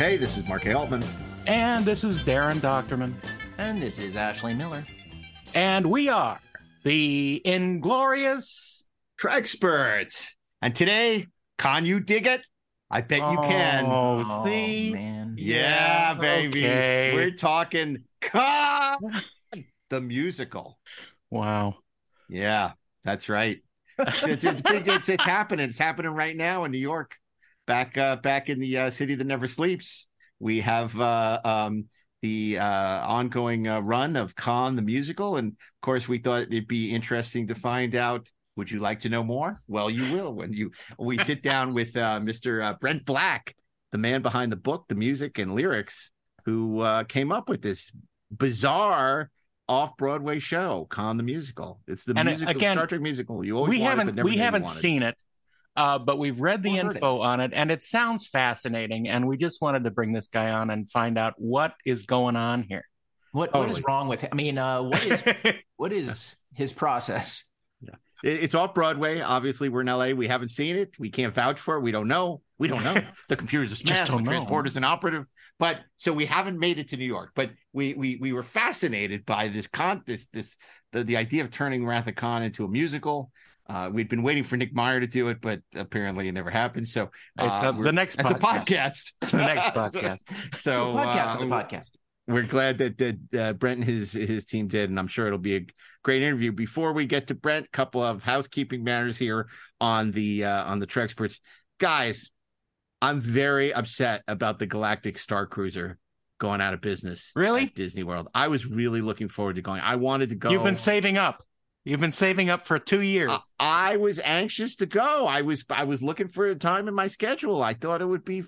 Hey, this is Mark A. Altman. And this is Darren Docterman. And this is Ashley Miller. And we are the Inglorious Treksperts. And today, can you dig it? I bet you can. Oh, see? Man. Yeah, baby. Okay. We're talking Khan the Musical. Wow. Yeah, that's right. It's big. It's happening. It's happening right now in New York. Back in the city that never sleeps. We have the ongoing run of Khan the Musical. And of course, we thought it'd be interesting to find out. Would you like to know more? Well, you will when we sit down with Mr. Brent Black, the man behind the book, the music and lyrics, who came up with this bizarre off-Broadway show, Khan the Musical. It's the musical, again, Star Trek musical. You always wanted, but never really wanted. Seen it. But we've read the info on it, and it sounds fascinating, and we just wanted to bring this guy on and find out what is going on here. What is wrong with him? I mean, what is his process? Yeah. It's off Broadway. Obviously, we're in L.A. We haven't seen it. We can't vouch for it. We don't know. The computers are smashed. The transporter's inoperative. But so we haven't made it to New York. But we were fascinated by the idea of turning Wrath of Khan into a musical. We'd been waiting for Nick Meyer to do it, but apparently it never happened. So it's the next podcast. So podcast. We're glad that Brent and his team did, and I'm sure it'll be a great interview. Before we get to Brent, a couple of housekeeping matters here on the Treksperts. Guys, I'm very upset about the Galactic Star Cruiser going out of business. Really? At Disney World. I was really looking forward to going. I wanted to go. You've been saving up. You've been saving up for 2 years. I was anxious to go. I was looking for a time in my schedule. I thought it would be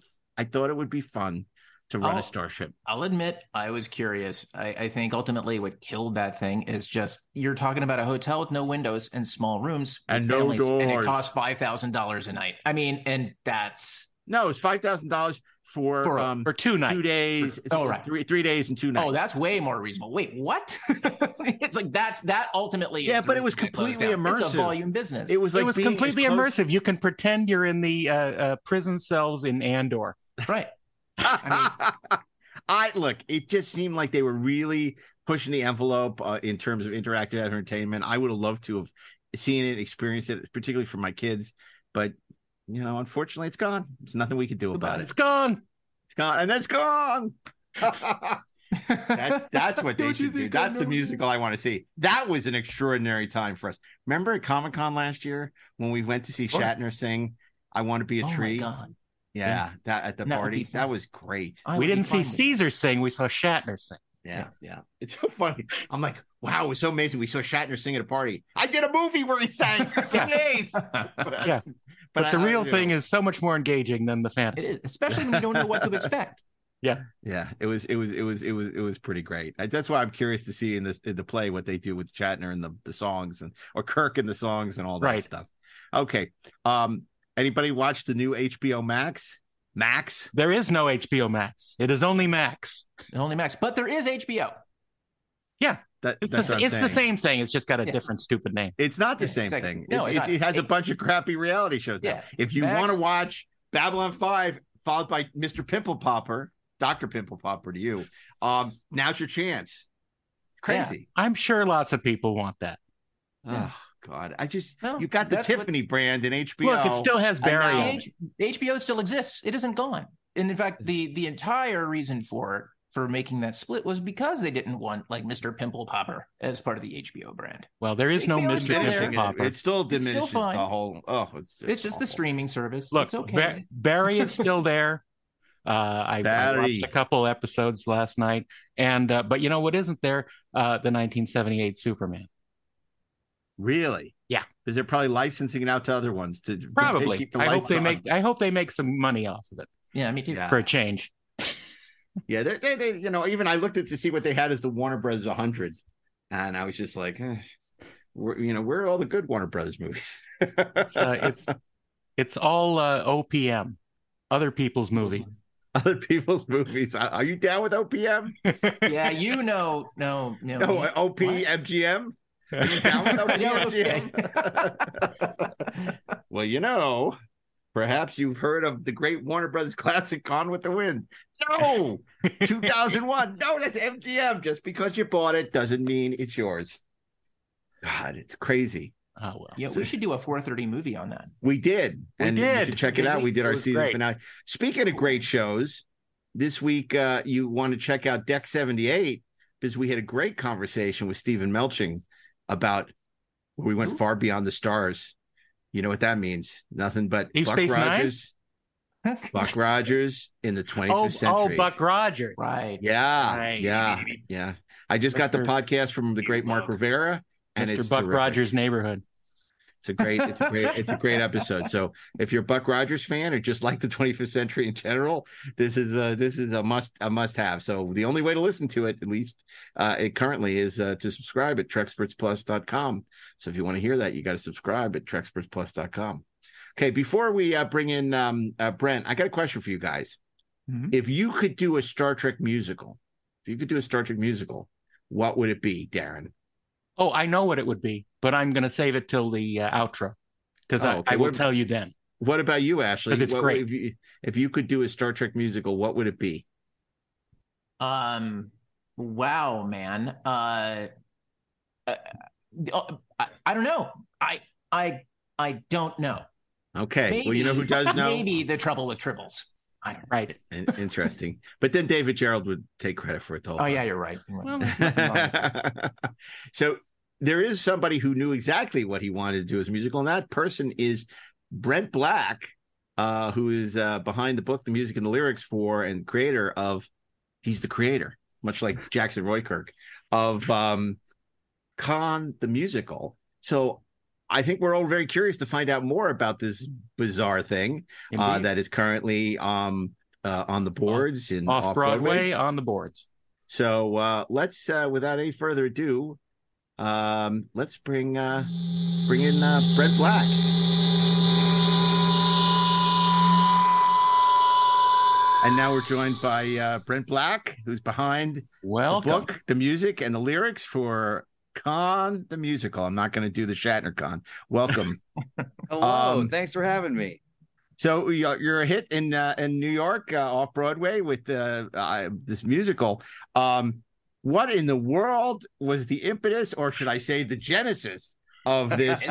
fun to run a starship. I'll admit, I was curious. I think ultimately what killed that thing is just you're talking about a hotel with no windows and small rooms and families, no doors, and it costs $5,000 a night. I mean, and that's no, it's $5,000 for 2 nights, 2 days. Oh, right. Three days and 2 nights. Oh, that's way more reasonable. Wait, what? It's like that ultimately. Yeah, but it was completely immersive. It's a volume business. It was completely immersive. You can pretend you're in the prison cells in Andor. Right. I mean, it just seemed like they were really pushing the envelope in terms of interactive entertainment. I would have loved to have seen it, experienced it, particularly for my kids, but. You know, unfortunately, it's gone. There's nothing we could do about it. It's gone. And that's gone. That's what they should do. That's the musical I want to see. That was an extraordinary time for us. Remember at Comic-Con last year when we went to see Shatner sing I Want to Be a Tree? Oh, my God. Yeah, that at the party. That was great. We didn't see Caesar sing. We saw Shatner sing. Yeah. It's so funny. I'm like, wow, it was so amazing. We saw Shatner sing at a party. I did a movie where he sang. Yeah. But the real thing is so much more engaging than the fantasy, especially when you don't know what to expect. Yeah. It was pretty great. That's why I'm curious to see in the play what they do with Shatner and the songs or Kirk and the songs and all that stuff. Okay. Anybody watch the new HBO Max? Max? There is no HBO Max. It is only Max. But there is HBO. Yeah. It's the same thing. It's just got a different stupid name. It's not the same thing. No, it has a bunch of crappy reality shows now. Yeah. If you want to watch Babylon 5 followed by Mr. Pimple Popper, Dr. Pimple Popper to you, now's your chance. Crazy. Yeah. I'm sure lots of people want that. Yeah. Oh, God. You got the Tiffany brand in HBO. Look, it still has Barry on it. HBO still exists. It isn't gone. And in fact, the entire reason for it, for making that split was because they didn't want like Mr. Pimple Popper as part of the HBO brand. Well, there is no Mr. Pimple Popper. It still diminishes the whole. Oh, it's just awful. The streaming service. Look, it's okay. Barry is still there. I watched a couple episodes last night, and but you know what isn't there? The 1978 Superman. Really? Yeah, because they're probably licensing it out to other ones to probably. Keep the lights on. I hope they make some money off of it. Yeah, me too. Yeah. For a change. Yeah, they you know, even I looked at to see what they had as the Warner Brothers 100, and I was just like, where are all the good Warner Brothers movies? It's all OPM, other people's movies. Other people's movies. Are you down with OPM? Yeah, you know, no, OPMGM. Are you down with OPMGM? Well, you know. Perhaps you've heard of the great Warner Brothers classic Gone with the Wind. No! 2001. No, that's MGM. Just because you bought it doesn't mean it's yours. God, it's crazy. Oh, well. Yeah, we should do a 4:30 movie on that. We did. You should check it out. We did our season finale. Speaking of great shows, this week you want to check out Deck 78 because we had a great conversation with Stephen Melching about where we went far beyond the stars. You know what that means? Nothing but Deep Buck Space Rogers. Nine? Buck Rogers in the 20th century. Oh, Buck Rogers. Right. Yeah. Right. Yeah. Yeah. I just got the podcast from the great Mark Rivera. And Mr. It's Buck terrific. Rogers' Neighborhood. It's a great episode. So if you're a Buck Rogers fan or just like the 25th century in general, this is a must have. So the only way to listen to it, at least it currently, is to subscribe at trekspertsplus.com. So if you want to hear that, you got to subscribe at trekspertsplus.com. Okay, before we bring in Brent, I got a question for you guys. Mm-hmm. If you could do a Star Trek musical, what would it be, Darren? Oh, I know what it would be, but I'm going to save it till the outro because I will tell you then. What about you, Ashley? Because it's great. If you could do a Star Trek musical, what would it be? Wow, man. I don't know. I don't know. Okay. Maybe, well, you know who does know? Maybe The Trouble with Tribbles. I don't write it. Interesting. But then David Gerald would take credit for it the whole time. Oh, yeah, you're right. So there is somebody who knew exactly what he wanted to do as a musical, and that person is Brent Black, who is behind the book, the music, and the lyrics for, and creator of, he's the creator, much like Jackson Roykirk, of Khan the Musical. So I think we're all very curious to find out more about this bizarre thing that is currently on the boards in off Broadway, on the boards. So let's, without any further ado, let's bring in Brent Black. And now we're joined by Brent Black, who's behind the book, the music, and the lyrics for Khan the Musical. I'm not going to do the Shatner Khan. Welcome. Hello. Thanks for having me. So you're a hit in New York off Broadway with this musical. What in the world was the impetus, or should I say, the genesis of this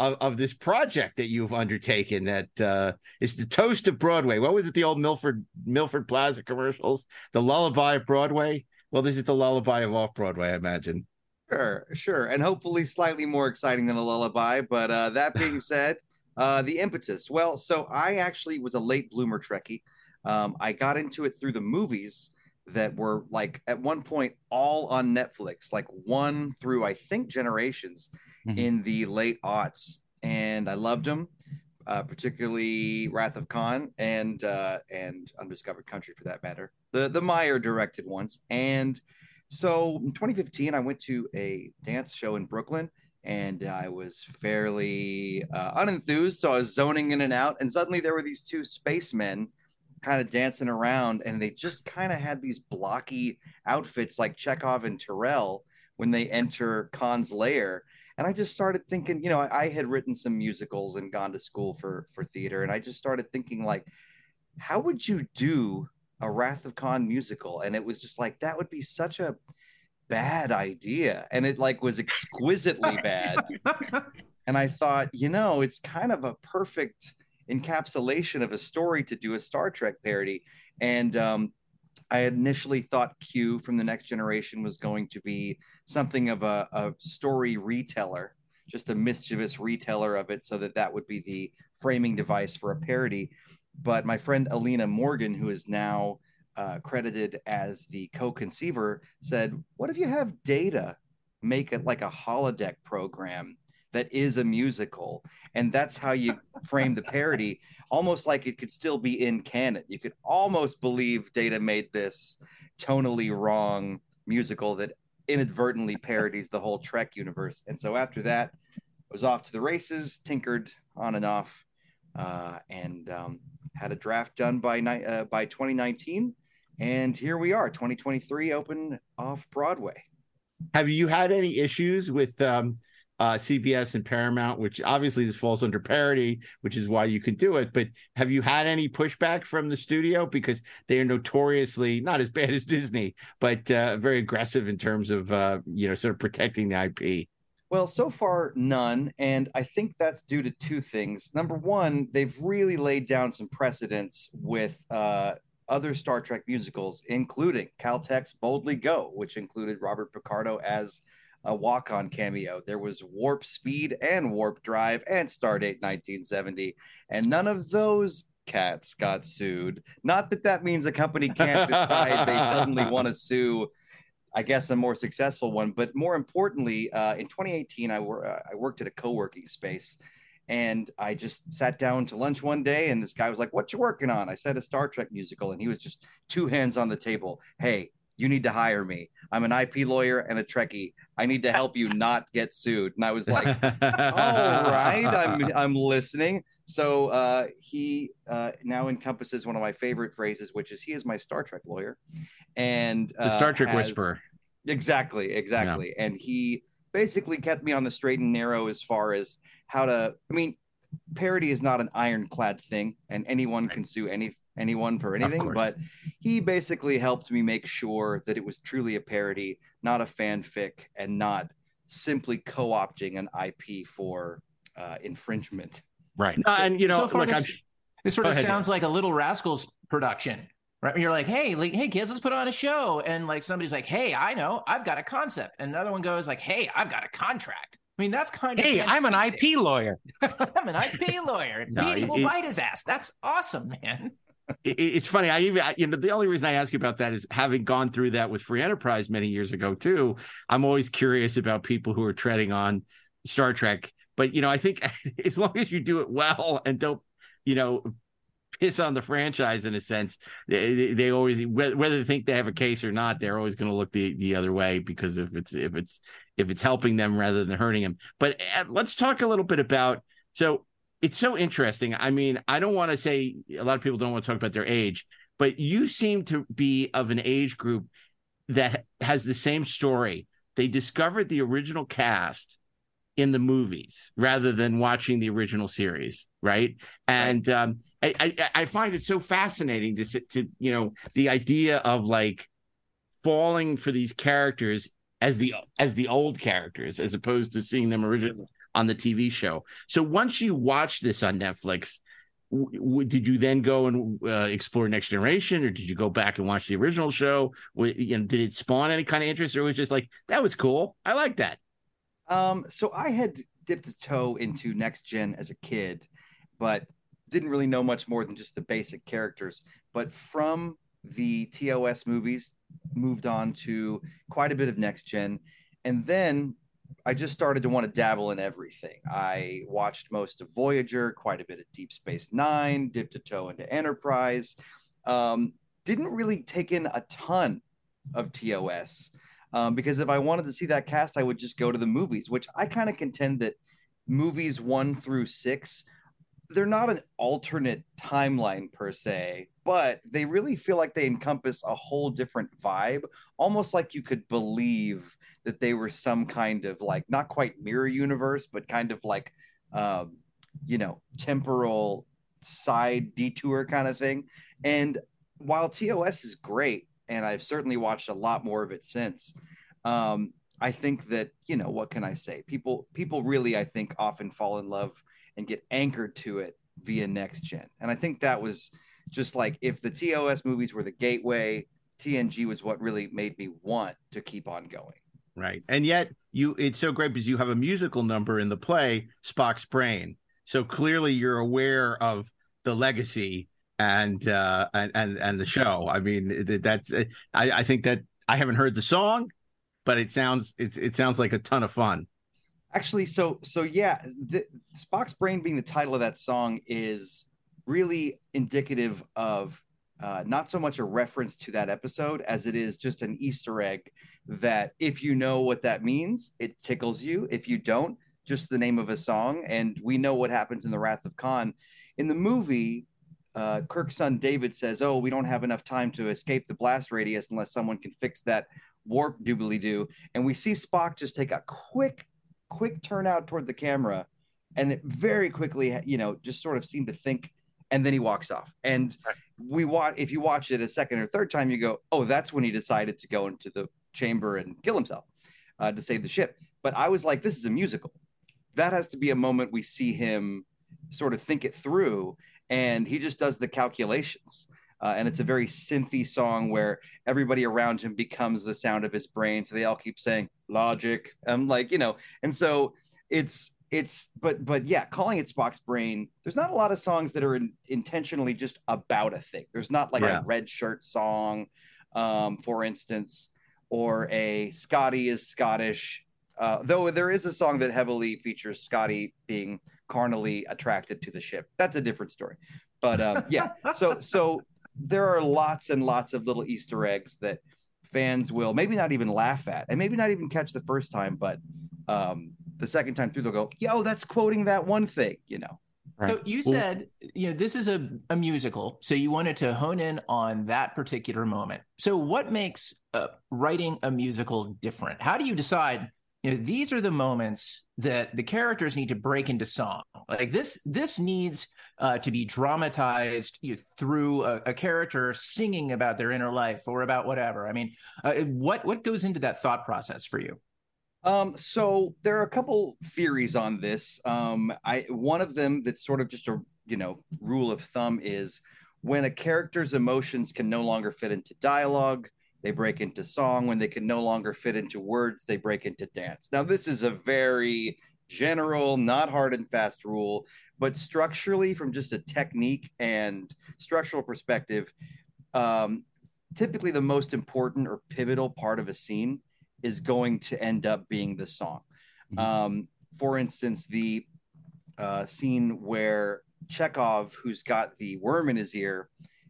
of this project that you've undertaken? That is the toast of Broadway. What was it? The old Milford Plaza commercials. The lullaby of Broadway. Well, this is the lullaby of off Broadway, I imagine. Sure. And hopefully slightly more exciting than a lullaby. But that being said, the impetus. Well, so I actually was a late bloomer Trekkie. I got into it through the movies that were, like, at one point all on Netflix, like one through, I think, Generations in the late aughts. And I loved them, particularly Wrath of Khan and Undiscovered Country, for that matter. The Meyer directed ones. And so in 2015, I went to a dance show in Brooklyn, and I was fairly unenthused, so I was zoning in and out, and suddenly there were these two spacemen kind of dancing around, and they just kind of had these blocky outfits like Chekhov and Terrell when they enter Khan's lair. And I just started thinking, you know, I had written some musicals and gone to school for theater, and I just started thinking, like, how would you do a Wrath of Khan musical? And it was just like, that would be such a bad idea. And it, like, was exquisitely bad. And I thought, you know, it's kind of a perfect encapsulation of a story to do a Star Trek parody. And I initially thought Q from The Next Generation was going to be something of a story reteller, just a mischievous reteller of it, so that would be the framing device for a parody. But my friend Alina Morgan, who is now credited as the co-conceiver, said, what if you have Data make it like a holodeck program that is a musical? And that's how you frame the parody, almost like it could still be in canon. You could almost believe Data made this tonally wrong musical that inadvertently parodies the whole Trek universe. And so after that, I was off to the races, tinkered on and off, and had a draft done by 2019, and here we are, 2023, open off Broadway. Have you had any issues with CBS and Paramount, which obviously this falls under parody, which is why you can do it. But have you had any pushback from the studio? Because they are notoriously not as bad as Disney, but very aggressive in terms of, sort of protecting the IP. Well, so far, none. And I think that's due to two things. Number one, they've really laid down some precedents with other Star Trek musicals, including Caltech's Boldly Go, which included Robert Picardo as a walk-on cameo. There was Warp Speed and Warp Drive and Stardate 1970. And none of those cats got sued. Not that that means a company can't decide they suddenly want to sue, I guess, a more successful one. But more importantly, in 2018, I worked at a co-working space. And I just sat down to lunch one day, and this guy was like, "What you working on?" I said, "A Star Trek musical." And he was just two hands on the table. "Hey, you need to hire me. I'm an IP lawyer and a Trekkie. I need to help you not get sued." And I was like, "All right, I'm listening." So he now encompasses one of my favorite phrases, which is, he is my Star Trek lawyer, and the Star Trek whisperer. Exactly. Yeah. And he basically kept me on the straight and narrow as far as how to, I mean, parody is not an ironclad thing, and anyone can sue anyone for anything, but he basically helped me make sure that it was truly a parody, not a fanfic, and not simply co-opting an IP for infringement. Right. And, you know, so far, look, this sort of sounds like a Little Rascals production, right? You're like, hey, kids, let's put on a show. And like somebody's like, "Hey, I know, I've got a concept." And another one goes like, "Hey, I've got a contract." I mean, that's kind of... Hey, I'm an IP lawyer. I'm an IP lawyer. Petey will bite his ass. That's awesome, man. It's funny. The only reason I ask you about that is, having gone through that with Free Enterprise many years ago too, I'm always curious about people who are treading on Star Trek. But, you know, I think as long as you do it well and don't, you know, piss on the franchise in a sense, they always, whether they think they have a case or not, they're always going to look the other way, because if it's helping them rather than hurting them. But let's talk a little bit about, so it's so interesting. I mean, I don't want to say, a lot of people don't want to talk about their age, but you seem to be of an age group that has the same story. They discovered the original cast in the movies rather than watching the original series, right? And I find it so fascinating to you know, the idea of like falling for these characters as the old characters, as opposed to seeing them originally on the TV show. So once you watch this on Netflix, did you then go and explore Next Generation, or did you go back and watch the original show? Did it spawn any kind of interest, or was it just like, that was cool, I like that? So I had dipped a toe into Next Gen as a kid, but didn't really know much more than just the basic characters. But from the TOS movies, moved on to quite a bit of Next Gen. And then I just started to want to dabble in everything. I watched most of Voyager, quite a bit of Deep Space Nine, dipped a toe into Enterprise. Didn't really take in a ton of TOS, because if I wanted to see that cast, I would just go to the movies, which I kind of contend that movies 1 through 6, they're not an alternate timeline per se, but they really feel like they encompass a whole different vibe, almost like you could believe that they were some kind of like, not quite mirror universe, but kind of like, temporal side detour kind of thing. And while TOS is great, and I've certainly watched a lot more of it since, I think that, what can I say? People really, I think, often fall in love and get anchored to it via Next Gen. And I think that was just like, if the TOS movies were the gateway, TNG was what really made me want to keep on going. Right. And yet it's so great, because you have a musical number in the play, Spock's Brain. So clearly you're aware of the legacy and the show. I mean, that's, I think that I haven't heard the song, but it sounds like a ton of fun. Actually, so yeah, Spock's Brain being the title of that song is really indicative of not so much a reference to that episode as it is just an Easter egg that, if you know what that means, it tickles you. If you don't, just the name of a song. And we know what happens in The Wrath of Khan. In the movie, Kirk's son David says, "Oh, we don't have enough time to escape the blast radius unless someone can fix that warp doobly-doo." And we see Spock just take a quick quick turnout toward the camera, and it very quickly, you know, just sort of seemed to think, and then he walks off. And we watch, if you watch it a second or third time, you go, oh, that's when he decided to go into the chamber and kill himself to save the ship. But I was like, this is a musical. That has to be a moment we see him sort of think it through, and he just does the calculations. And it's a very synthy song where everybody around him becomes the sound of his brain. So they all keep saying logic, like, you know, and so it's, but yeah, calling it Spock's brain. There's not a lot of songs that are intentionally just about a thing. There's not like a red shirt song, for instance, or a Scotty is Scottish. Though there is a song that heavily features Scotty being carnally attracted to the ship. That's a different story, but yeah. So there are lots and lots of little Easter eggs that fans will maybe not even laugh at and maybe not even catch the first time, but the second time through, they'll go, yo, that's quoting that one thing, you know? Right. So you said, you know, this is a musical, so you wanted to hone in on that particular moment. So what makes writing a musical different? How do you decide, you know, these are the moments that the characters need to break into song? Like this needs to be dramatized through a character singing about their inner life or about whatever. I mean, what goes into that thought process for you? So there are a couple theories on this. One of them that's sort of just a, you know, rule of thumb is when a character's emotions can no longer fit into dialogue, they break into song. When they can no longer fit into words, they break into dance. Now, this is a very general, not hard and fast rule, but structurally, from just a technique and structural perspective, typically the most important or pivotal part of a scene is going to end up being the song. For instance, the scene where Chekhov, who's got the worm in his ear,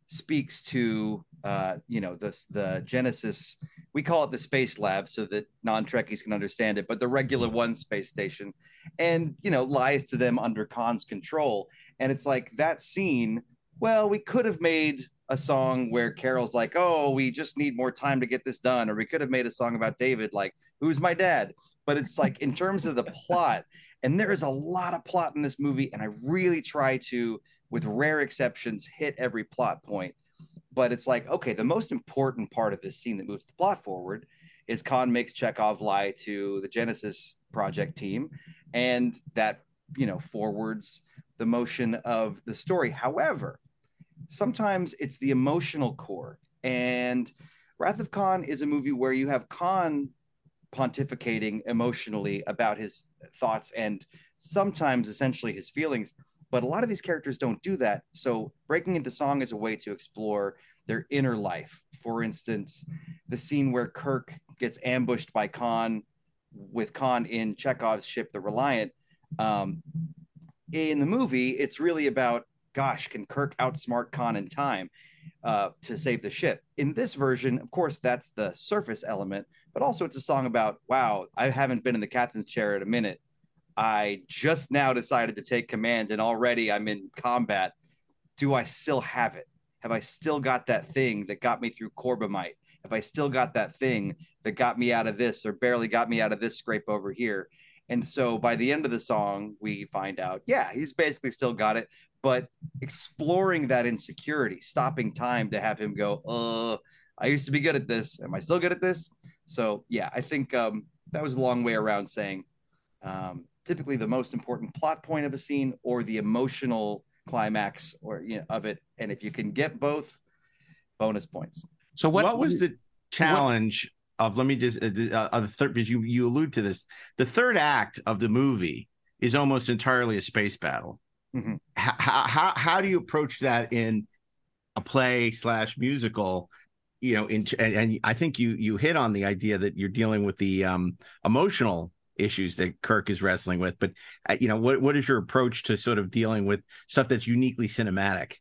speaks to you know, the Genesis, we call it the space lab so that non-Trekkies can understand it, but the regular one space station, and, you know, lies to them under Khan's control. And it's like that scene, well, we could have made a song where Carol's like, oh, we just need more time to get this done. Or we could have made a song about David, like, who's my dad? But it's like, in terms of the plot, and there is a lot of plot in this movie, and I really try to, with rare exceptions, hit every plot point. But it's like, okay, the most important part of this scene that moves the plot forward is Khan makes Chekhov lie to the Genesis Project team, and that, you know, forwards the motion of the story. However, sometimes it's the emotional core, and Wrath of Khan is a movie where you have Khan pontificating emotionally about his thoughts and sometimes essentially his feelings. But a lot of these characters don't do that. So breaking into song is a way to explore their inner life. For instance, the scene where Kirk gets ambushed by Khan, with Khan in Chekhov's ship, the Reliant. In the movie, it's really about, gosh, can Kirk outsmart Khan in time to save the ship? In this version, of course, that's the surface element, but also it's a song about, wow, I haven't been in the captain's chair in a minute. I just now decided to take command, and already I'm in combat. Do I still have it? Have I still got that thing that got me through Corbomite? Have I still got that thing that got me out of this, or barely got me out of this scrape over here? And so by the end of the song, we find out, yeah, he's basically still got it, but exploring that insecurity, stopping time to have him go, I used to be good at this. Am I still good at this? So yeah, I think that was a long way around saying, typically the most important plot point of a scene or the emotional climax, or, you know, of it. And if you can get both, bonus points. So what was the challenge of, let me just, the third, because you allude to this, the third act of the movie is almost entirely a space battle. Mm-hmm. How do you approach that in a play / musical? You know, and I think you hit on the idea that you're dealing with the emotional issues that Kirk is wrestling with, but you know, what is your approach to sort of dealing with stuff that's uniquely cinematic?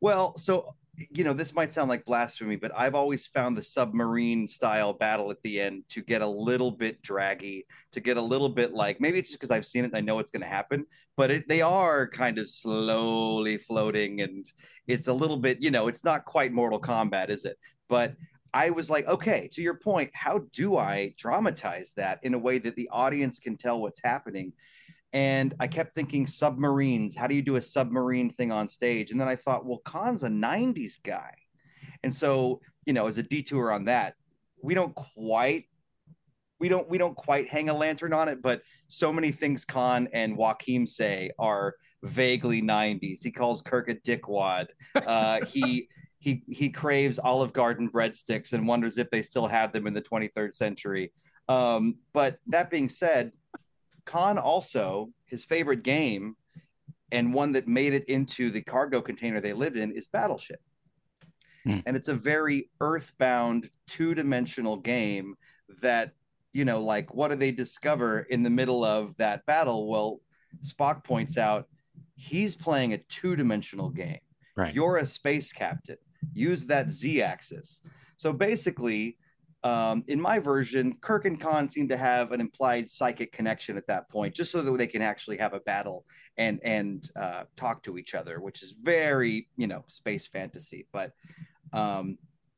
Well, so, you know, this might sound like blasphemy, but I've always found the submarine style battle at the end to get a little bit draggy, to get a little bit like, maybe it's just because I've seen it and I know it's going to happen, but they are kind of slowly floating, and it's a little bit, you know, it's not quite Mortal Kombat, is it? But I was like, okay, to your point, how do I dramatize that in a way that the audience can tell what's happening? And I kept thinking submarines. How do you do a submarine thing on stage? And then I thought, well, Khan's a 90s guy. And so, you know, as a detour on that, we don't quite hang a lantern on it, but so many things Khan and Joaquim say are vaguely 90s. He calls Kirk a dickwad. He craves Olive Garden breadsticks and wonders if they still have them in the 23rd century. But that being said, Khan also, his favorite game, and one that made it into the cargo container they lived in, is Battleship. And it's a very earthbound, two-dimensional game that, you know, like, what do they discover in the middle of that battle? Well, Spock points out he's playing a two-dimensional game. Right. You're a space captain. Use that z-axis. So basically, in my version, Kirk and Khan seem to have an implied psychic connection at that point, just so that they can actually have a battle and talk to each other, which is very, you know, space fantasy. But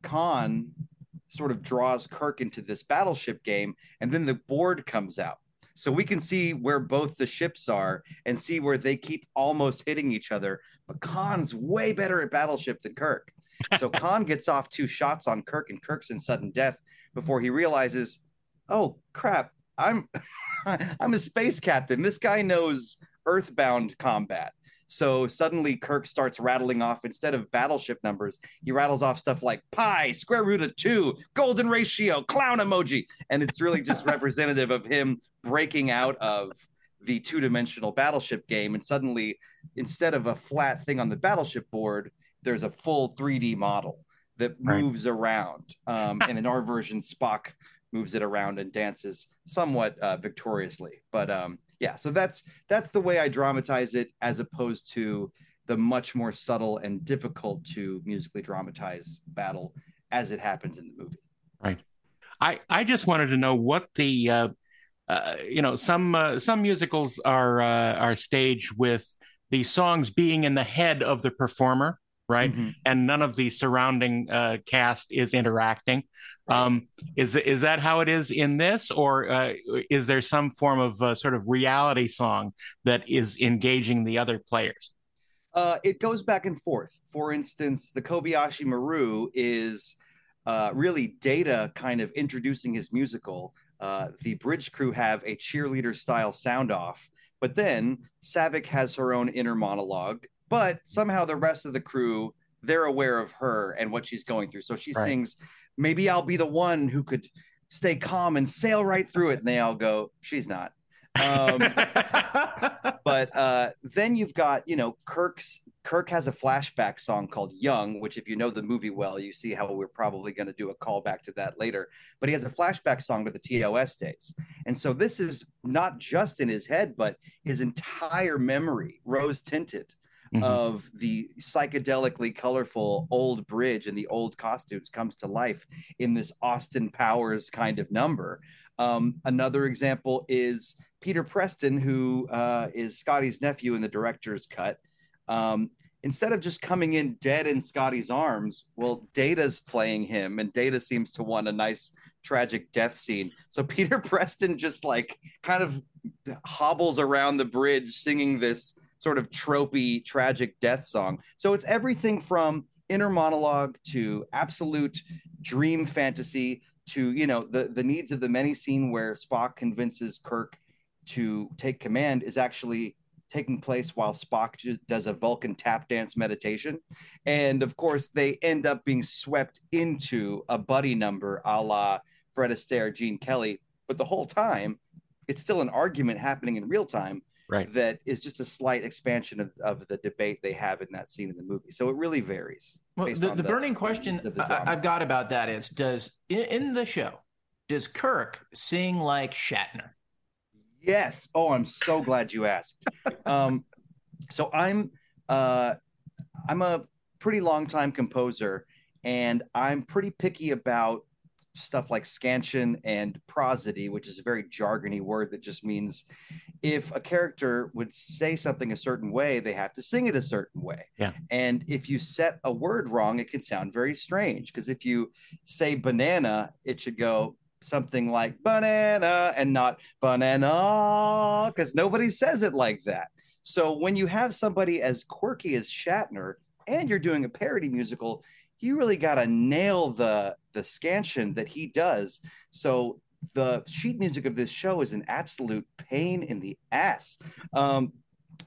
Khan sort of draws Kirk into this battleship game, and then the board comes out. So we can see where both the ships are and see where they keep almost hitting each other. But Khan's way better at Battleship than Kirk. So Khan gets off two shots on Kirk, and Kirk's in sudden death before he realizes, oh, crap, I'm a space captain. This guy knows earthbound combat. So suddenly Kirk starts rattling off, instead of battleship numbers, he rattles off stuff like pi, square root of 2, golden ratio, clown emoji. And it's really just representative of him breaking out of the two-dimensional battleship game. And suddenly, instead of a flat thing on the battleship board, there's a full 3D model that moves around. And in our version, Spock moves it around and dances somewhat victoriously. But yeah, so that's the way I dramatize it, as opposed to the much more subtle and difficult to musically dramatize battle as it happens in the movie. Right. I just wanted to know what the you know, some musicals are staged with the songs being in the head of the performer, right? Mm-hmm. And none of the surrounding cast is interacting. Is that how it is in this, or is there some form of sort of reality song that is engaging the other players? It goes back and forth. For instance, the Kobayashi Maru is really Data kind of introducing his musical. The bridge crew have a cheerleader style sound off, but then Savik has her own inner monologue. But somehow the rest of the crew, they're aware of her and what she's going through. So she sings, maybe I'll be the one who could stay calm and sail right through it. And they all go, she's not. But then you've got, you know, Kirk has a flashback song called Young, which, if you know the movie well, you see how we're probably going to do a callback to that later. But he has a flashback song to the TOS days. And so this is not just in his head, but his entire memory, rose-tinted, of the psychedelically colorful old bridge and the old costumes, comes to life in this Austin Powers kind of number. Another example is Peter Preston, who is Scotty's nephew in the director's cut. Instead of just coming in dead in Scotty's arms, well, Data's playing him, and Data seems to want a nice tragic death scene. So Peter Preston just like kind of hobbles around the bridge singing this sort of tropey tragic death song. So it's everything from inner monologue to absolute dream fantasy to, you know, the needs of the many scene where Spock convinces Kirk to take command is actually taking place while Spock does a Vulcan tap dance meditation. And of course, they end up being swept into a buddy number a la Fred Astaire, Gene Kelly. But the whole time, it's still an argument happening in real time. Right. That is just a slight expansion of the debate they have in that scene in the movie. So it really varies. Well, the burning question I've got about that is, does Kirk sing like Shatner? Yes. Oh, I'm so glad you asked. So I'm a pretty long time composer, and I'm pretty picky about stuff like scansion and prosody, which is a very jargony word that just means if a character would say something a certain way, they have to sing it a certain way. Yeah. And if you set a word wrong, it can sound very strange, because if you say banana, it should go something like banana and not banana, because nobody says it like that. So when you have somebody as quirky as Shatner and you're doing a parody musical, you really got to nail the scansion that he does. So the sheet music of this show is an absolute pain in the ass.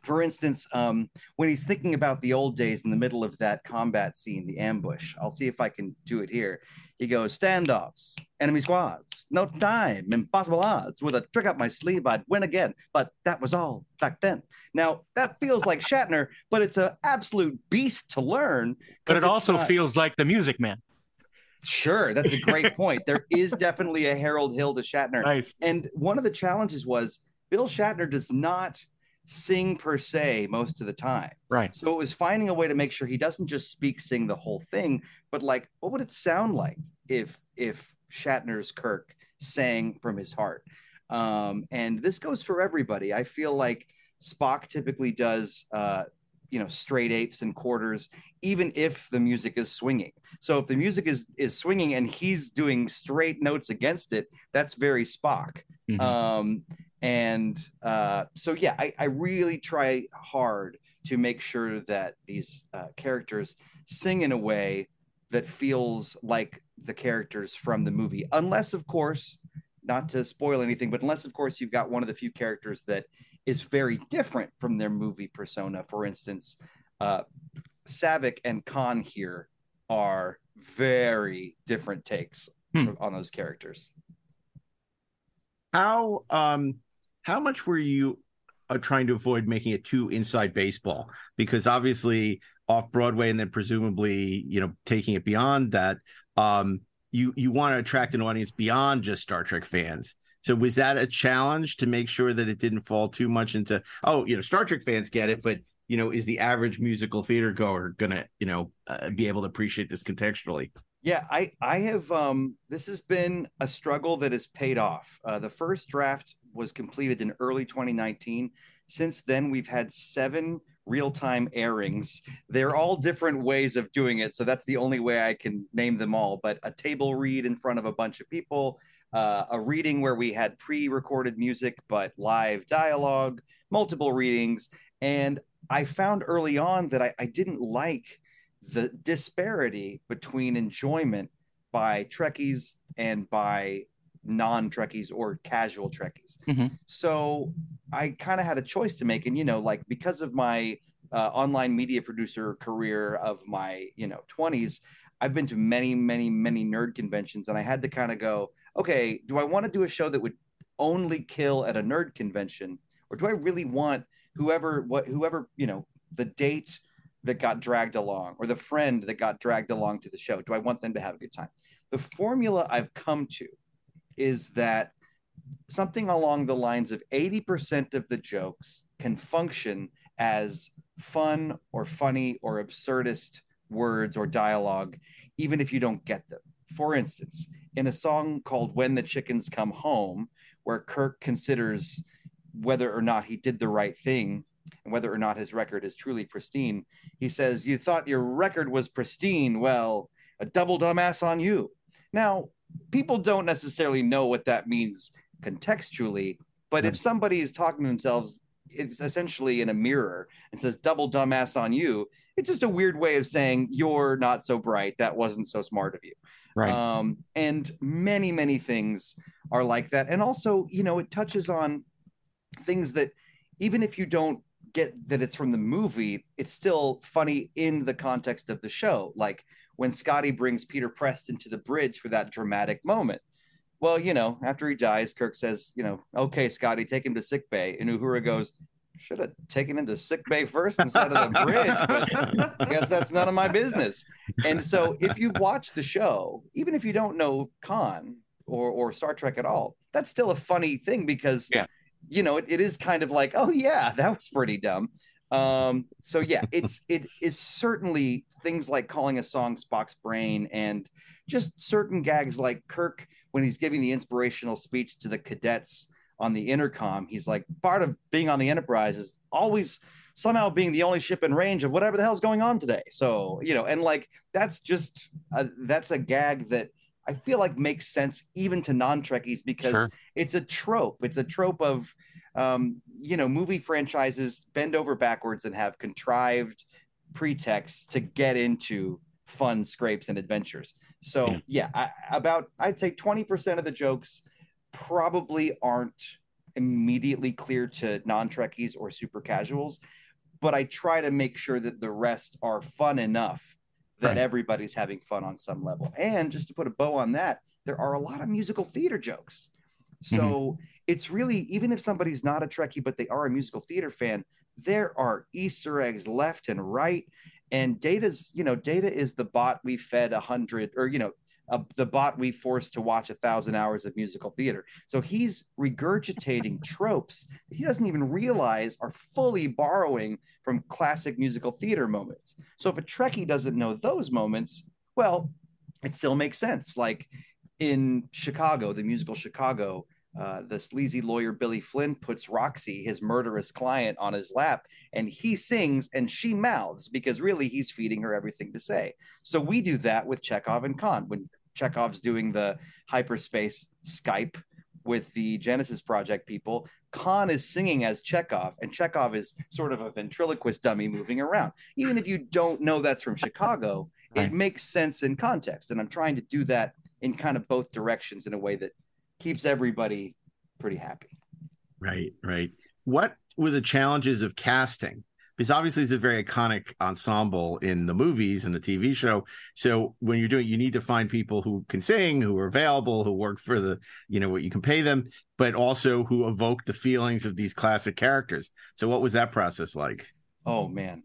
For instance, when he's thinking about the old days in the middle of that combat scene, the ambush, I'll see if I can do it here. He goes, standoffs, enemy squads, no time, impossible odds. With a trick up my sleeve, I'd win again. But that was all back then. Now, that feels like Shatner, but it's an absolute beast to learn. But it also feels like The Music Man. Sure, that's a great point. There is definitely a Harold Hill to Shatner. Nice. And one of the challenges was Bill Shatner does not sing per se most of the time, right? So it was finding a way to make sure he doesn't just speak sing the whole thing, but like, what would it sound like if Shatner's Kirk sang from his heart? And this goes for everybody. I feel like Spock typically does straight eighths and quarters, even if the music is swinging. So if the music is swinging and he's doing straight notes against it, that's very Spock. Mm-hmm. I really try hard to make sure that these characters sing in a way that feels like the characters from the movie, unless, of course, not to spoil anything, but unless, of course, you've got one of the few characters that is very different from their movie persona. For instance, Savik and Khan here are very different takes on those characters. How much were you trying to avoid making it too inside baseball? Because obviously off Broadway and then presumably, taking it beyond that, you want to attract an audience beyond just Star Trek fans. So was that a challenge to make sure that it didn't fall too much into, Star Trek fans get it, but, is the average musical theater goer going to, be able to appreciate this contextually? Yeah, I have. This has been a struggle that has paid off. The first draft was completed in early 2019. Since then, we've had 7 real-time airings. They're all different ways of doing it, so that's the only way I can name them all. But a table read in front of a bunch of people, a reading where we had pre-recorded music but live dialogue, multiple readings. And I found early on that I didn't like the disparity between enjoyment by Trekkies and by non-Trekkies or casual Trekkies. Mm-hmm. So I kind of had a choice to make. And, because of my online media producer career of my, 20s, I've been to many, many, many nerd conventions. And I had to kind of go, okay, do I want to do a show that would only kill at a nerd convention? Or do I really want whoever the date that got dragged along or the friend that got dragged along to the show? Do I want them to have a good time? The formula I've come to is that something along the lines of 80% of the jokes can function as fun or funny or absurdist words or dialogue, even if you don't get them. For instance, in a song called When the Chickens Come Home, where Kirk considers whether or not he did the right thing and whether or not his record is truly pristine, he says, "You thought your record was pristine. Well, a double dumbass on you." Now, people don't necessarily know what that means contextually, but if somebody is talking to themselves, it's essentially in a mirror and says, "Double dumbass on you," it's just a weird way of saying you're not so bright. That wasn't so smart of you. Right. And many, many things are like that. And also, it touches on things that even if you don't get that it's from the movie, it's still funny in the context of the show. Like when Scotty brings Peter Preston to the bridge for that dramatic moment. Well, after he dies, Kirk says, "Okay, Scotty, take him to sick bay." And Uhura goes, "Should have taken him to sick bay first instead of the bridge, but I guess that's none of my business." And so if you've watched the show, even if you don't know Khan or Star Trek at all, that's still a funny thing because it is kind of like, oh yeah, that was pretty dumb. So yeah, it is certainly things like calling a song Spock's brain, and just certain gags like Kirk, when he's giving the inspirational speech to the cadets on the intercom, he's like, part of being on the Enterprise is always somehow being the only ship in range of whatever the hell's going on today. So, you know, and like, that's just, that's a gag that I feel like makes sense even to non-Trekkies, because sure, it's a trope. It's a trope of, you know, movie franchises bend over backwards and have contrived pretexts to get into fun scrapes and adventures. So yeah, I'd say 20% of the jokes probably aren't immediately clear to non-Trekkies or super casuals, but I try to make sure that the rest are fun enough that everybody's having fun on some level. And just to put a bow on that, there are a lot of musical theater jokes. So it's really, even if somebody's not a Trekkie, but they are a musical theater fan, there are Easter eggs left and right. And Data's, you know, Data is the bot we fed 100, or, you know, the bot we forced to watch 1,000 hours of musical theater. So he's regurgitating tropes that he doesn't even realize are fully borrowing from classic musical theater moments. So if a Trekkie doesn't know those moments, well, it still makes sense. Like in Chicago, the musical Chicago, the sleazy lawyer Billy Flynn puts Roxy, his murderous client, on his lap, and he sings and she mouths, because really he's feeding her everything to say. So we do that with Chekhov and Khan. When Chekhov's doing the hyperspace Skype with the Genesis Project people, Khan is singing as Chekhov, and Chekhov is sort of a ventriloquist dummy moving around. Even if you don't know that's from Chicago, it makes sense in context. And I'm trying to do that in kind of both directions in a way that keeps everybody pretty happy. Right, right. What were the challenges of casting? Because obviously it's a very iconic ensemble in the movies and the TV show. So when you're doing, you need to find people who can sing, who are available, who work for the, you know, what you can pay them, but also who evoke the feelings of these classic characters. So what was that process like? Oh man,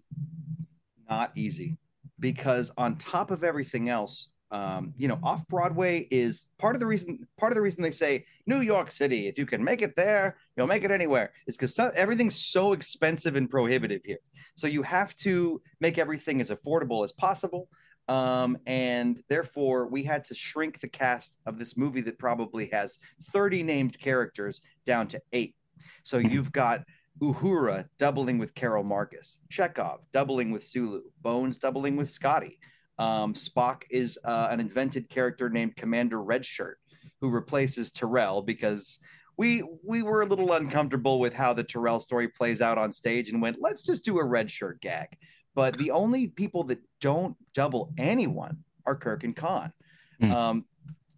not easy. Because on top of everything else, you know, off-Broadway is part of the reason they say New York City, if you can make it there, you'll make it anywhere, is because everything's so expensive and prohibitive here. So you have to make everything as affordable as possible. And therefore, we had to shrink the cast of this movie that probably has 30 named characters down to 8. So you've got Uhura doubling with Carol Marcus, Chekhov doubling with Sulu, Bones doubling with Scotty. Spock is an invented character named Commander Redshirt, who replaces Terrell, because we were a little uncomfortable with how the Terrell story plays out on stage and went, let's just do a Redshirt gag. But the only people that don't double anyone are Kirk and Khan.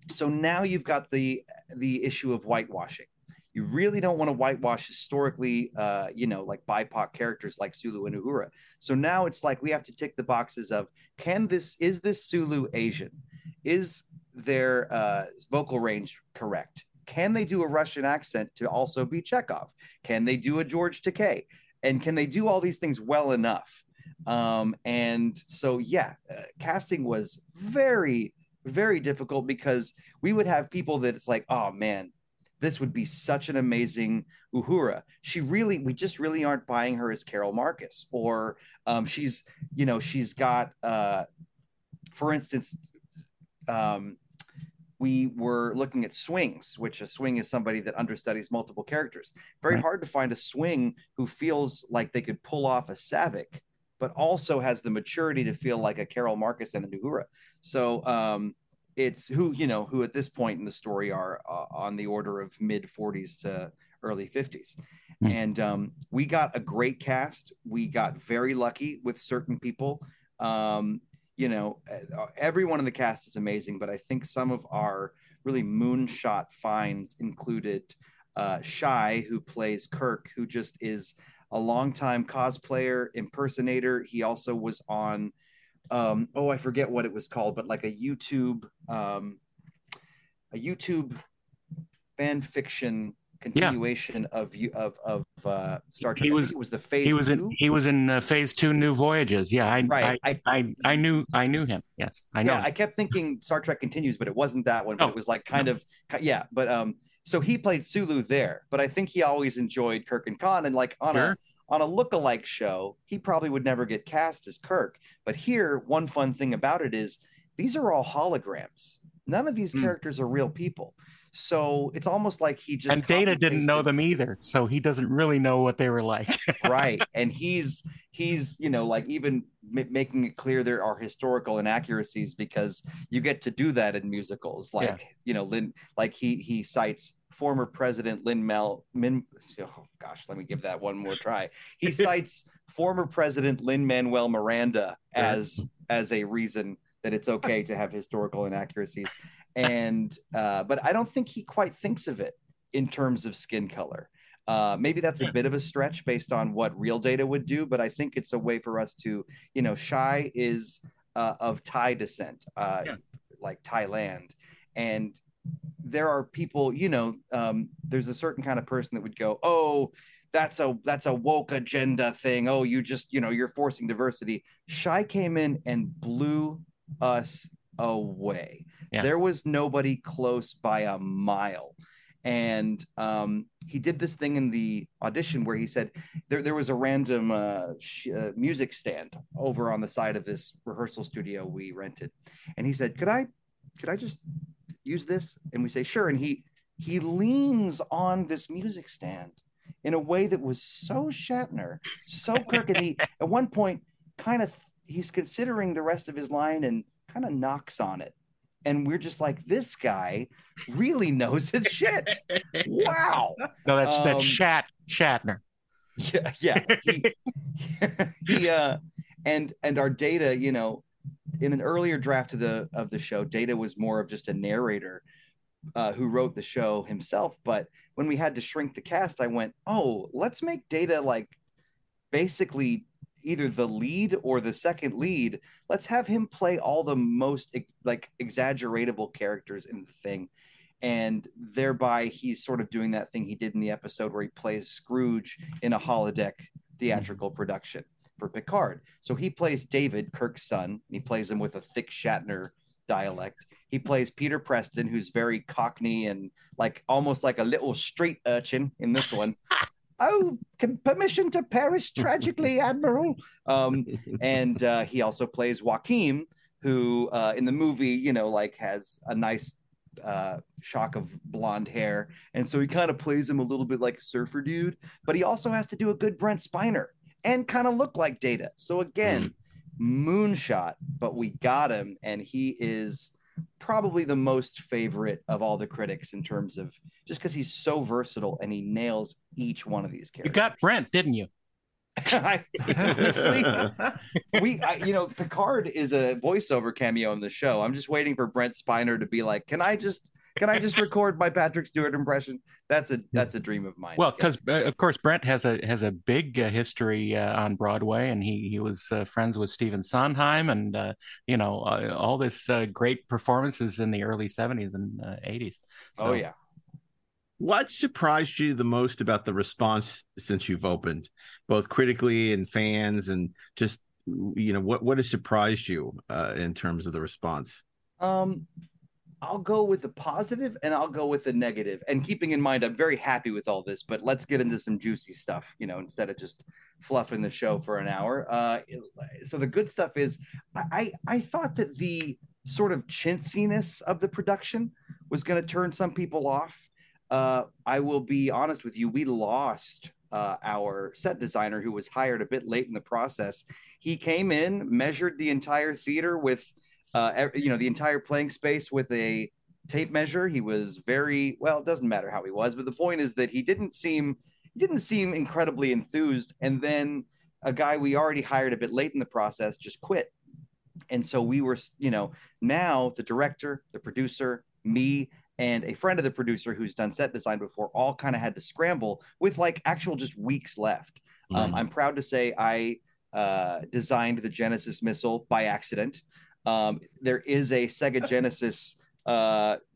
So now you've got the issue of whitewashing. You really don't want to whitewash historically, you know, like BIPOC characters like Sulu and Uhura. So now it's like we have to tick the boxes of, is this Sulu Asian? Is their vocal range correct? Can they do a Russian accent to also be Chekhov? Can they do a George Takei? And can they do all these things well enough? And so, yeah, casting was very, very difficult, because we would have people that it's like, oh, man, this would be such an amazing Uhura. We just really aren't buying her as Carol Marcus, or she's got, for instance, we were looking at swings, which a swing is somebody that understudies multiple characters. Very hard to find a swing who feels like they could pull off a Savik, but also has the maturity to feel like a Carol Marcus and a Uhura. So, it's who at this point in the story are on the order of mid 40s to early 50s. And we got a great cast. We got very lucky with certain people. You know, everyone in the cast is amazing, but I think some of our really moonshot finds included Shai, who plays Kirk, who just is a longtime cosplayer, impersonator. He also was on I forget what it was called, but like a YouTube fan fiction continuation of Star Trek. He was in Phase 2 New Voyages. Yeah, I knew him. Yes, I know. Yeah, I kept thinking Star Trek Continues, but it wasn't that one. But it was like so he played Sulu there, but I think he always enjoyed Kirk and Khan, and like on On a lookalike show, he probably would never get cast as Kirk. But here, one fun thing about it is these are all holograms. None of these characters are real people. So it's almost like he just... And Data didn't know them either, so he doesn't really know what they were like. Right. And he's, you know, like even making it clear there are historical inaccuracies, because you get to do that in musicals. Like, you know, he cites former president He cites former president Lin-Manuel Miranda as a reason that it's okay to have historical inaccuracies. And but I don't think he quite thinks of it in terms of skin color. Maybe that's a bit of a stretch based on what real Data would do, but I think it's a way for us to, you know, Shai is of Thai descent, like Thailand. And there are people, you know, there's a certain kind of person that would go, oh, that's a woke agenda thing. Oh, you just, you know, you're forcing diversity. Shai came in and blew us away. There was nobody close by a mile. And he did this thing in the audition where he said there was a random music stand over on the side of this rehearsal studio we rented, and he said, could I just use this? And we say sure, and he leans on this music stand in a way that was so Shatner, so Kirk. And he at one point kind of he's considering the rest of his line and kind of knocks on it. And we're just like, this guy really knows his shit. Wow. No, that's Shatner. Yeah. He and our Data, you know, in an earlier draft of the show, Data was more of just a narrator who wrote the show himself. But when we had to shrink the cast, I went, oh, let's make Data like basically either the lead or the second lead. Let's have him play all the most exaggeratable characters in the thing. And thereby he's sort of doing that thing he did in the episode where he plays Scrooge in a holodeck theatrical production for Picard. So he plays David, Kirk's son, and he plays him with a thick Shatner dialect. He plays Peter Preston, who's very Cockney and like almost like a little street urchin in this one. Oh, permission to perish tragically, Admiral. And he also plays Joaquin, who in the movie, you know, like has a nice shock of blonde hair. And so he kind of plays him a little bit like a surfer dude. But he also has to do a good Brent Spiner and kind of look like Data. So again, moonshot, but we got him. And he is probably the most favorite of all the critics in terms of just because he's so versatile and he nails each one of these characters. You got Brent, didn't you? Picard is a voiceover cameo in the show. I'm just waiting for Brent Spiner to be like, can I just record my Patrick Stewart impression? That's a dream of mine. Well, because of course Brent has a big history on Broadway, and he was friends with Stephen Sondheim, and all this great performances in the early 70s and 80s. So. Oh yeah. What surprised you the most about the response since you've opened, both critically and fans, and just, you know, what has surprised you in terms of the response? I'll go with the positive and I'll go with the negative. And keeping in mind, I'm very happy with all this, but let's get into some juicy stuff, you know, instead of just fluffing the show for an hour. So the good stuff is I thought that the sort of chintziness of the production was going to turn some people off. I will be honest with you, we lost our set designer who was hired a bit late in the process. He came in, measured the entire theater with, the entire playing space with a tape measure. He was very, well, it doesn't matter how he was, but the point is that he didn't seem incredibly enthused. And then a guy we already hired a bit late in the process just quit. And so we were, you know, now the director, the producer, me, and a friend of the producer who's done set design before all kind of had to scramble with like actual just weeks left. I'm proud to say I designed the Genesis missile by accident. There is a Sega Genesis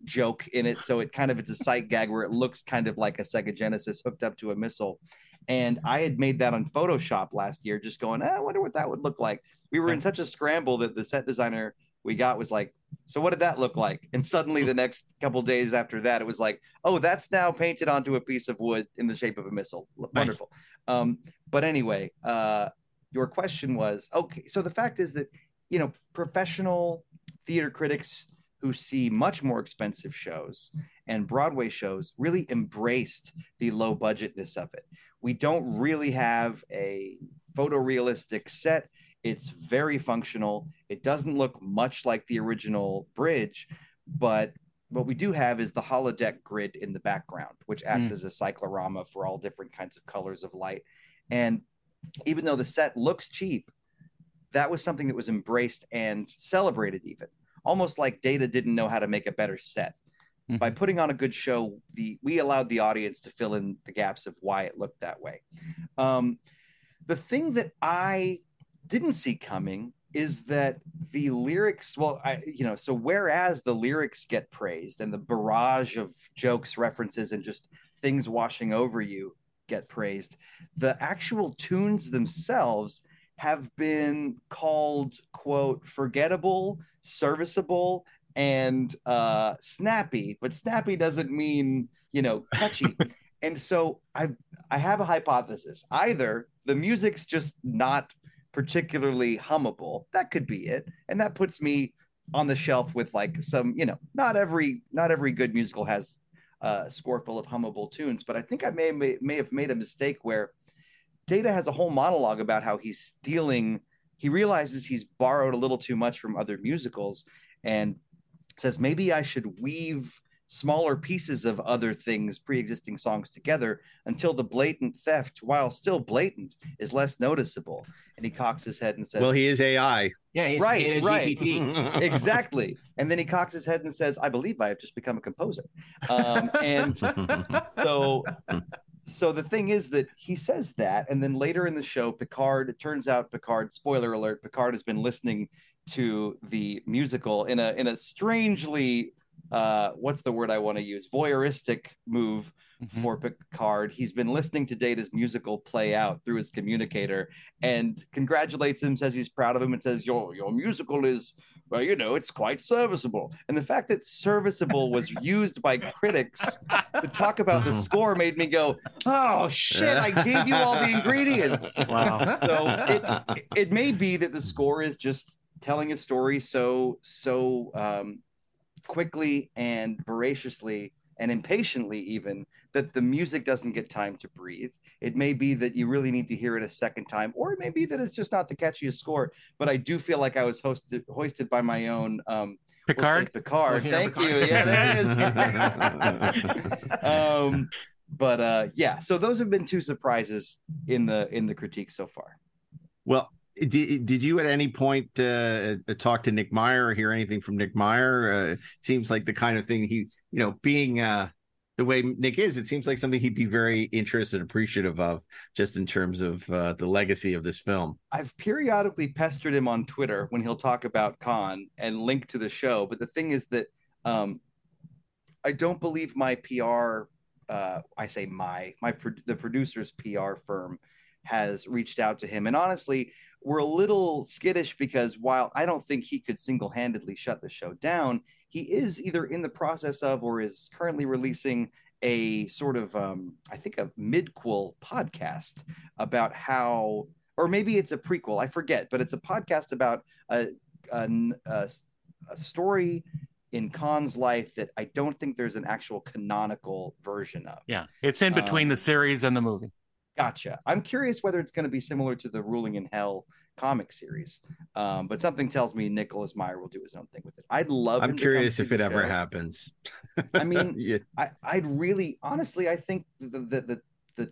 joke in it. So it's a sight gag where it looks kind of like a Sega Genesis hooked up to a missile. And I had made that on Photoshop last year, just going, I wonder what that would look like. We were in such a scramble that the set designer we got was like, so what did that look like? And suddenly the next couple of days after that, it was like, oh, that's now painted onto a piece of wood in the shape of a missile. Wonderful. But anyway, your question was, okay, so the fact is that, you know, professional theater critics who see much more expensive shows and Broadway shows really embraced the low budgetness of it. We don't really have a photorealistic set. It's very functional. It doesn't look much like the original bridge, but what we do have is the holodeck grid in the background, which acts as a cyclorama for all different kinds of colors of light. And even though the set looks cheap, that was something that was embraced and celebrated, even almost like Data didn't know how to make a better set. By putting on a good show, we allowed the audience to fill in the gaps of why it looked that way. The thing that I didn't see coming is that the lyrics, so whereas the lyrics get praised and the barrage of jokes, references, and just things washing over you get praised, the actual tunes themselves have been called, quote, forgettable, serviceable, and snappy. But snappy doesn't mean, you know, touchy. And so I have a hypothesis. Either the music's just not particularly hummable. That could be it. And that puts me on the shelf with like some, you know, not every good musical has a score full of hummable tunes, but I think I may have made a mistake where Data has a whole monologue about how he's stealing. He realizes he's borrowed a little too much from other musicals and says, maybe I should weave smaller pieces of other things, pre-existing songs together until the blatant theft, while still blatant, is less noticeable. And he cocks his head and says, well, he is AI. Yeah, he's right. GPT. Exactly. And then he cocks his head and says, I believe I have just become a composer. And so the thing is that he says that, and then later in the show, Picard, it turns out Picard, spoiler alert, Picard has been listening to the musical in a strangely what's the word I want to use? Voyeuristic move for Picard. He's been listening to Data's musical play out through his communicator and congratulates him, says he's proud of him, and says, your musical is, well, you know, it's quite serviceable. And the fact that serviceable was used by critics to talk about the score made me go, oh, shit, I gave you all the ingredients. Wow. So it may be that the score is just telling a story so quickly and voraciously and impatiently even, that the music doesn't get time to breathe. It may be that you really need to hear it a second time, or it may be that it's just not the catchiest score, but I do feel like I was hoisted by my own Picard. Well, thank Picard. You. Yeah, that is. So those have been two surprises in the critique so far. Well, did you at any point talk to Nick Meyer or hear anything from Nick Meyer? It seems like the kind of thing he, you know, being the way Nick is, it seems like something he'd be very interested and appreciative of, just in terms of the legacy of this film. I've periodically pestered him on Twitter when he'll talk about Khan and link to the show. But the thing is that I don't believe my PR, the producer's PR firm has reached out to him. And honestly, we're a little skittish because while I don't think he could single-handedly shut the show down, he is either in the process of or is currently releasing a sort of, I think, a midquel podcast about how, or maybe it's a prequel, I forget, but it's a podcast about a story in Khan's life that I don't think there's an actual canonical version of. Yeah, it's in between the series and the movie. Gotcha. I'm curious whether it's going to be similar to the Ruling in Hell comic series, but something tells me Nicholas Meyer will do his own thing with it. I'm curious if it ever happens. I mean, yeah. I'd really, honestly, I think the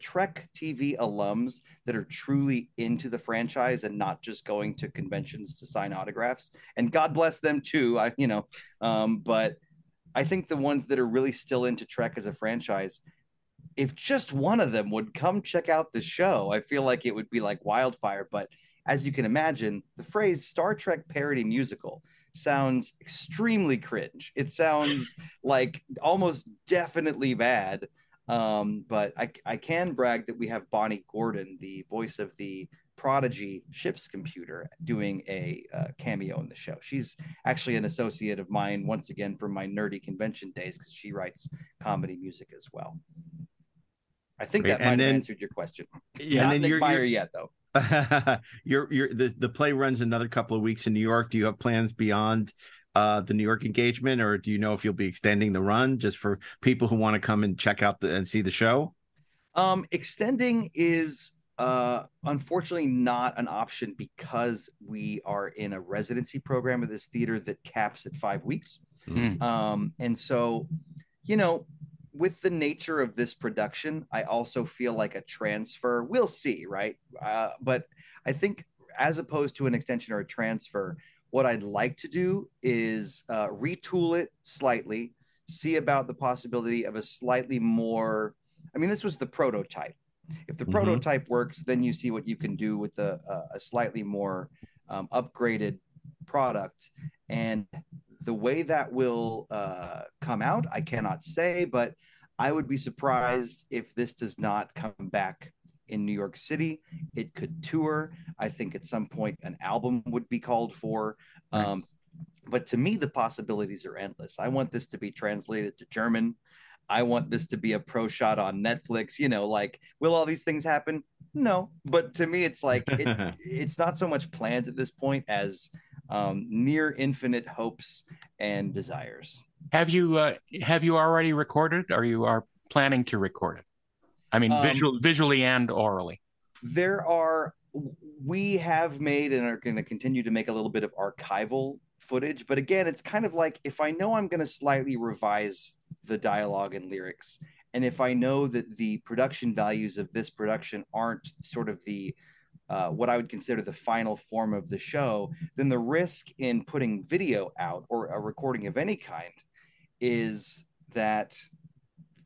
Trek TV alums that are truly into the franchise and not just going to conventions to sign autographs, and God bless them too. But I think the ones that are really still into Trek as a franchise, if just one of them would come check out the show, I feel like it would be like wildfire. But as you can imagine, the phrase Star Trek parody musical sounds extremely cringe. It sounds like almost definitely bad. But I can brag that we have Bonnie Gordon, the voice of the Prodigy ship's computer, doing a cameo in the show. She's actually an associate of mine, once again, from my nerdy convention days, because she writes comedy music as well. I think that might have answered your question. Yeah, and then you're not yet though. The play runs another couple of weeks in New York. Do you have plans beyond the New York engagement, or do you know if you'll be extending the run just for people who want to come and check out and see the show? Extending is unfortunately not an option because we are in a residency program of this theater that caps at 5 weeks. Mm. And so, you know, with the nature of this production, I also feel like a transfer. We'll see, right? But I think as opposed to an extension or a transfer, what I'd like to do is retool it slightly, see about the possibility of a slightly more... I mean, this was the prototype. If the prototype works, then you see what you can do with a slightly more upgraded product. And the way that will come out, I cannot say, but I would be surprised if this does not come back in New York City. It could tour. I think at some point an album would be called for. But to me, the possibilities are endless. I want this to be translated to German. I want this to be a pro shot on Netflix. You know, like, will all these things happen? No. But to me, it's like, it's not so much planned at this point as near infinite hopes and desires. Have you already recorded, or you are planning to record it? I mean, visually and orally. We have made and are going to continue to make a little bit of archival footage. But again, it's kind of like, if I know I'm going to slightly revise the dialogue and lyrics, and if I know that the production values of this production aren't sort of the what I would consider the final form of the show, then the risk in putting video out or a recording of any kind is that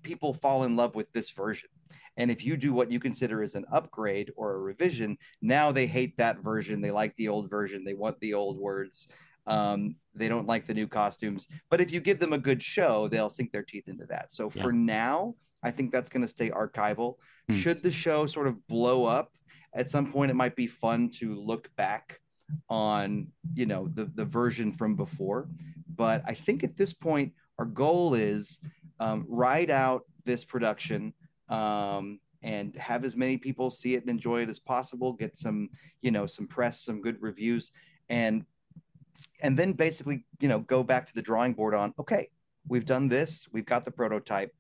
people fall in love with this version. And if you do what you consider is an upgrade or a revision, now they hate that version. They like the old version. They want the old words. They don't like the new costumes, but if you give them a good show, they'll sink their teeth into that. So for now, I think that's going to stay archival. Should the show sort of blow up at some point, it might be fun to look back on, you know, the version from before. But I think at this point, our goal is ride out this production, and have as many people see it and enjoy it as possible, get some press, some good reviews, and then basically, you know, go back to the drawing board on, okay, we've done this, we've got the prototype,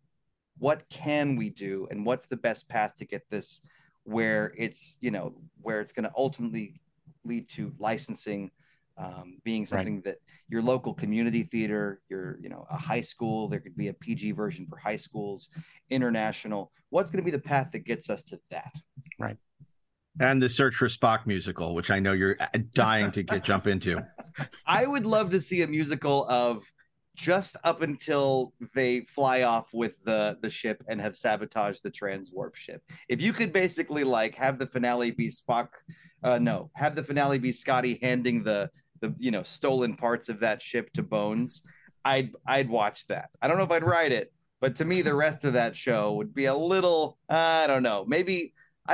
what can we do, and what's the best path to get this where it's, you know, where it's going to ultimately lead to licensing, being something that your local community theater, your, you know, a high school, there could be a PG version for high schools, international, what's going to be the path that gets us to that? Right. And the Search for Spock musical, which I know you're dying to jump into. I would love to see a musical of just up until they fly off with the ship and have sabotaged the transwarp ship. If you could basically like have the finale be Scotty handing the you know, stolen parts of that ship to Bones, I'd watch that. I don't know if I'd write it, but to me the rest of that show would be a little I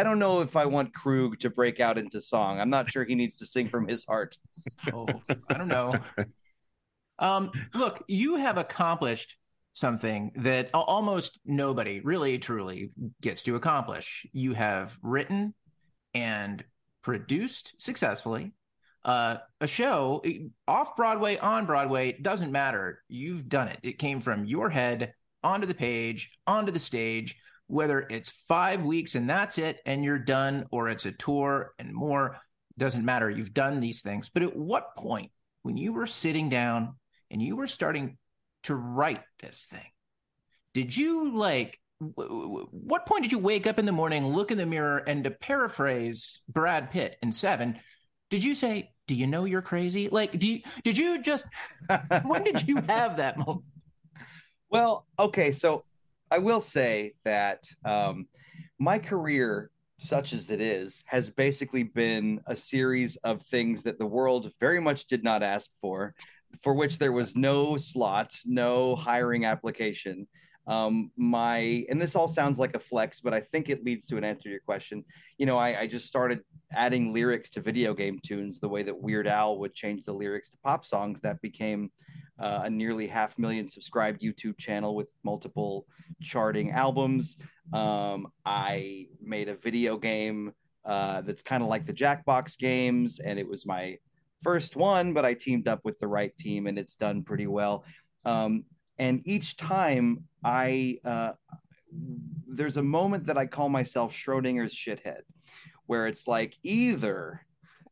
don't know if I want Krug to break out into song. I'm not sure he needs to sing from his heart. Oh, I don't know. Look, you have accomplished something that almost nobody really truly gets to accomplish. You have written and produced successfully a show off Broadway, on Broadway, doesn't matter. You've done it. It came from your head onto the page, onto the stage. Whether it's 5 weeks and that's it and you're done, or it's a tour and more, doesn't matter. You've done these things. But at what point, when you were sitting down and you were starting to write this thing, did you like, what point did you wake up in the morning, look in the mirror, and to paraphrase Brad Pitt in Seven, did you say, do you know you're crazy? Like, did you just, when did you have that moment? Well, okay, so I will say that my career, such as it is, has basically been a series of things that the world very much did not ask for which there was no slot, no hiring application. And this all sounds like a flex, but I think it leads to an answer to your question. You know, I just started adding lyrics to video game tunes the way that Weird Al would change the lyrics to pop songs. That became a nearly 500,000 subscribed YouTube channel with multiple charting albums. I made a video game that's kind of like the Jackbox games, and it was my first one, but I teamed up with the right team, and it's done pretty well. And each time there's a moment that I call myself Schrodinger's shithead, where it's like, either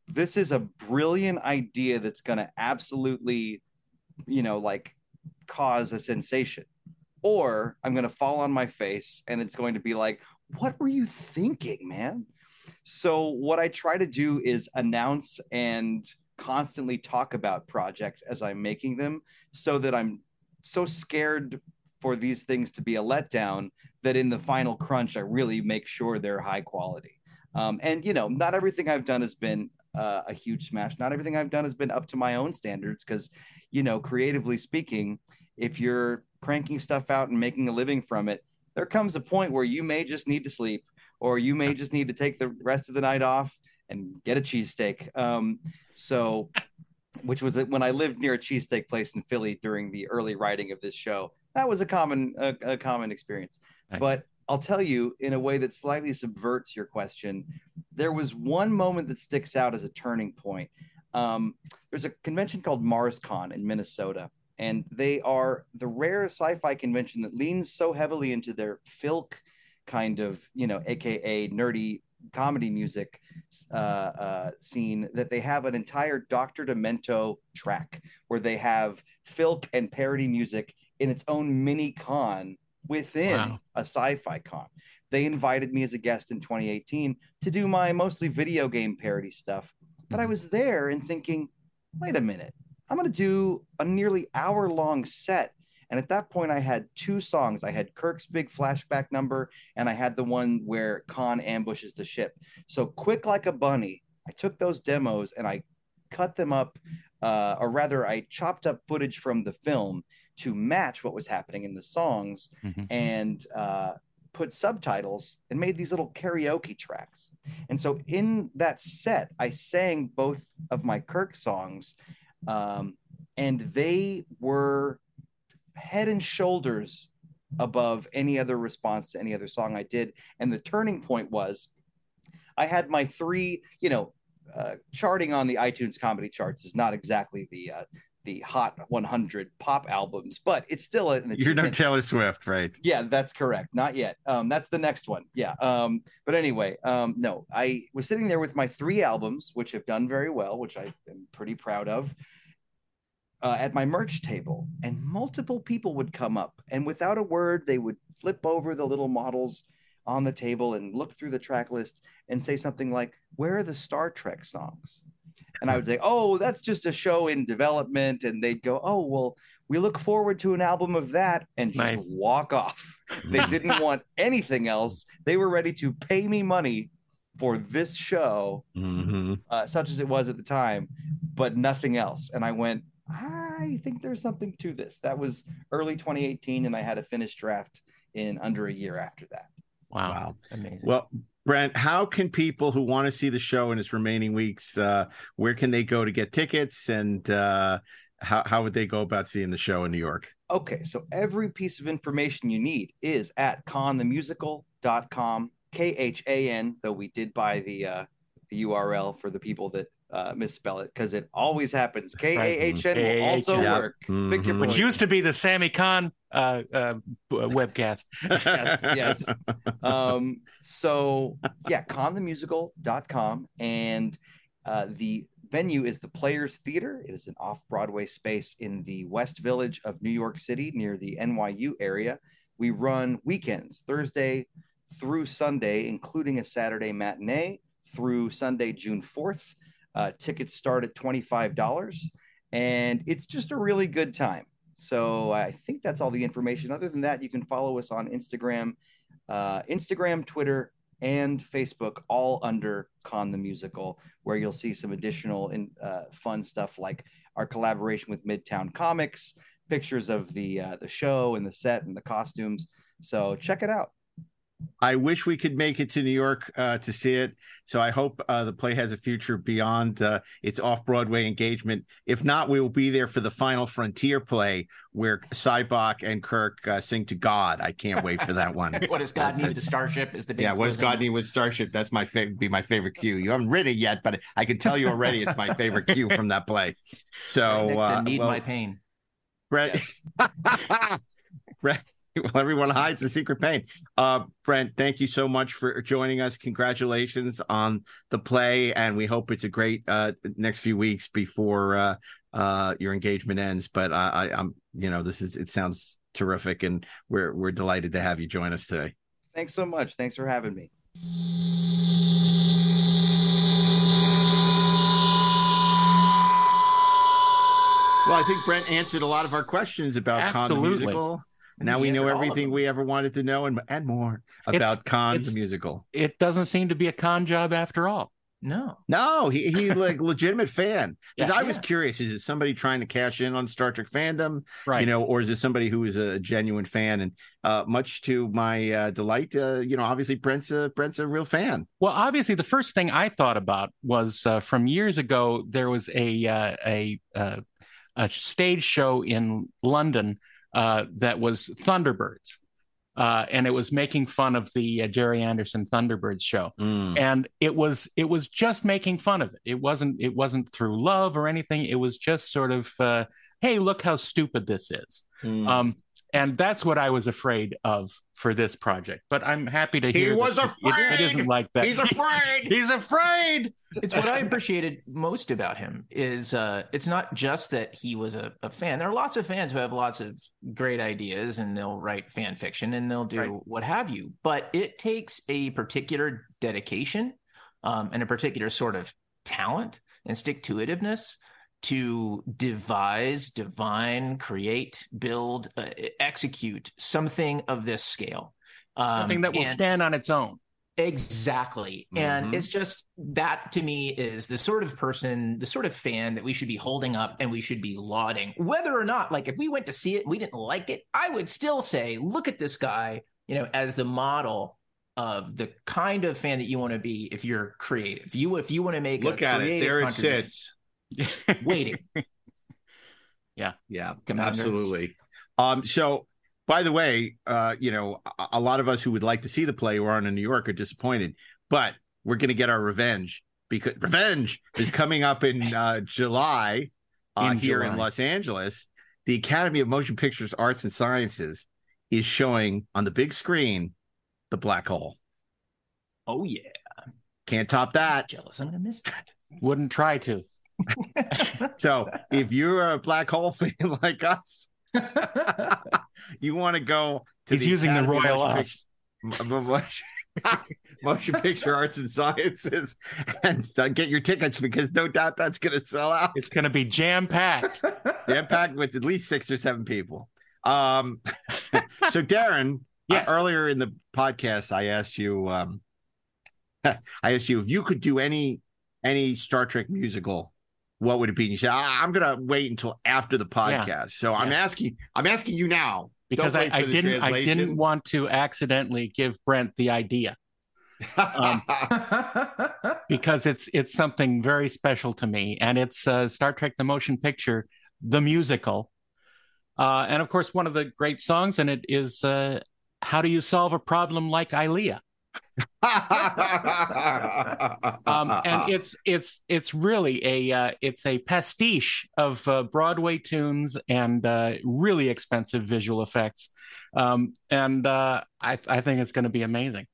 this is a brilliant idea that's going to absolutely, you know, like cause a sensation, or I'm going to fall on my face and it's going to be like, what were you thinking, man? So what I try to do is announce and constantly talk about projects as I'm making them, so that I'm so scared for these things to be a letdown that in the final crunch, I really make sure they're high quality. And, you know, not everything I've done has been a huge smash. Not everything I've done has been up to my own standards, because, you know, creatively speaking, if you're cranking stuff out and making a living from it, there comes a point where you may just need to sleep, or you may just need to take the rest of the night off and get a cheesesteak. So, which was when I lived near a cheesesteak place in Philly during the early writing of this show. That was a common experience. Nice. But I'll tell you, in a way that slightly subverts your question, there was one moment that sticks out as a turning point. There's a convention called MarsCon in Minnesota, and they are the rare sci-fi convention that leans so heavily into their filk kind of, you know, AKA nerdy comedy music scene, that they have an entire Dr. Demento track where they have filk and parody music in its own mini con within a sci-fi con. They invited me as a guest in 2018 to do my mostly video game parody stuff. But I was there and thinking, wait a minute, I'm going to do a nearly hour-long set. And at that point, I had two songs. I had Kirk's big flashback number, and I had the one where Khan ambushes the ship. So quick like a bunny, I took those demos and I cut them up, or rather I chopped up footage from the film to match what was happening in the songs, and put subtitles and made these little karaoke tracks. And so in that set, I sang both of my Kirk songs, and they were head and shoulders above any other response to any other song I did. And the turning point was, I had my three, you know, charting on the iTunes comedy charts is not exactly the Hot 100 pop albums, but it's still an achievement. You're no Taylor Swift, right? Yeah, that's correct. Not yet. That's the next one. Yeah. But anyway, no, I was sitting there with my three albums, which have done very well, which I am pretty proud of, at my merch table, and multiple people would come up, and without a word, they would flip over the little models on the table and look through the track list and say something like, where are the Star Trek songs? And I would say, oh, that's just a show in development. And they'd go, oh, well, we look forward to an album of that, and just walk off. They didn't want anything else. They were ready to pay me money for this show, such as it was at the time, but nothing else. And I went, I think there's something to this. That was early 2018, and I had a finished draft in under a year after that. Wow. Amazing. Well, Brent, how can people who want to see the show in its remaining weeks, where can they go to get tickets, and how would they go about seeing the show in New York? Okay, so every piece of information you need is at khanthemusical.com, Khan, though we did buy the URL for the people that misspell it, because it always happens. Kahn will also work. Which used to be the Sammy Khan webcast. yes. So yeah, khanthemusical.com, and the venue is the Players Theater. It is an off-Broadway space in the West Village of New York City, near the NYU area. We run weekends, Thursday through Sunday, including a Saturday matinee, through Sunday, June 4th. Tickets start at $25, and it's just a really good time. So I think that's all the information. Other than that, you can follow us on Instagram, Twitter, and Facebook, all under Khan the Musical, where you'll see some additional fun stuff, like our collaboration with Midtown Comics, pictures of the show and the set and the costumes. So check it out. I wish we could make it to New York to see it. So I hope the play has a future beyond its off-Broadway engagement. If not, we will be there for the final Frontier play where Sybok and Kirk sing to God. I can't wait for that one. What does God need with the Starship? Is the big what does God need with Starship? That's my favorite cue. You haven't written it yet, but I can tell you already it's my favorite cue from that play. So next to Need My Pain. Brent, yes. Brent, well, everyone hides the secret pain. Brent, thank you so much for joining us. Congratulations on the play, and we hope it's a great next few weeks before your engagement ends. But I'm, you know, it sounds terrific, and we're delighted to have you join us today. Thanks so much. Thanks for having me. Well, I think Brent answered a lot of our questions about Khan the Musical. Now we know everything we ever wanted to know and more about Khan the Musical. It doesn't seem to be a con job after all. No, he's like legitimate fan. Because I was curious, is it somebody trying to cash in on Star Trek fandom? Right. You know, or is it somebody who is a genuine fan? And much to my delight, you know, obviously Brent's a real fan. Well, obviously the first thing I thought about was from years ago, there was a stage show in London that was Thunderbirds, and it was making fun of the Gerry Anderson Thunderbirds show, and it was just making fun of it. It wasn't through love or anything. It was just sort of, hey, look how stupid this is, and that's what I was afraid of for this project. But I'm happy to hear it isn't like that. He's afraid. He's afraid. It's what I appreciated most about him is it's not just that he was a fan. There are lots of fans who have lots of great ideas, and they'll write fan fiction, and they'll do what have you. But it takes a particular dedication and a particular sort of talent and stick-to-itiveness to devise, divine, create, build, execute something of this scale. Something that will stand on its own. Exactly. Mm-hmm. And it's just, that to me is the sort of person, the sort of fan that we should be holding up and we should be lauding. Whether or not, like if we went to see it and we didn't like it, I would still say, look at this guy, you know, as the model of the kind of fan that you want to be if you're creative. If you want to make a creative contribution. Look at it, there it sits. Waiting. Yeah, Commander. Absolutely. So by the way, you know, a lot of us who would like to see the play or aren't in New York are disappointed, but we're going to get our revenge because revenge is coming up in July in Los Angeles. The Academy of Motion Pictures Arts and Sciences is showing on the big screen The Black Hole. Oh yeah, can't top that. I'm jealous. I'm gonna miss that. Wouldn't try to. So if you're a black hole fan like us, you want to go to Motion Picture Arts and Sciences and get your tickets, because no doubt that's going to sell out. It's going to be jam-packed with at least 6 or 7 people. So Darren, earlier in the podcast, I asked you if you could do any Star Trek musical, what would it be? And you said, I'm going to wait until after the podcast. Yeah. So I'm asking you now, because I didn't want to accidentally give Brent the idea, because it's something very special to me, and it's Star Trek: The Motion Picture, the musical, and of course one of the great songs in it is "How Do You Solve a Problem Like Ilea?" And it's really a pastiche of Broadway tunes and really expensive visual effects, and I think it's going to be amazing.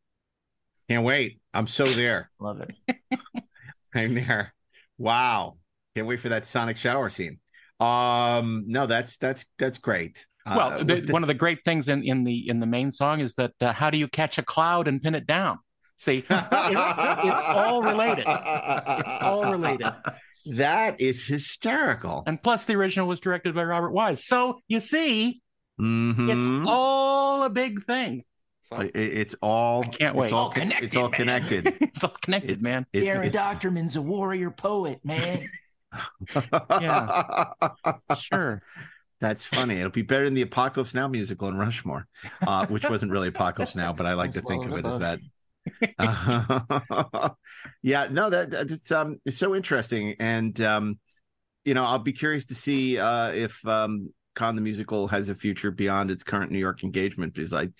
Can't wait. I'm so there. Love it. I'm there. Wow, can't wait for that sonic shower scene. No, that's great. Well, one of the great things in the main song is that how do you catch a cloud and pin it down? See, it's all related. It's all related. That is hysterical. And plus, the original was directed by Robert Wise. So you see, It's all a big thing. So, it's all. I can't wait. It's all connected. It's all connected. It's all connected, man. Darren Docterman's a warrior poet, man. Yeah, sure. That's funny. It'll be better than the Apocalypse Now musical in Rushmore, which wasn't really Apocalypse Now, but I like to think of it as that. Yeah, no, that's it's so interesting, and you know, I'll be curious to see if Khan the Musical has a future beyond its current New York engagement, because I'd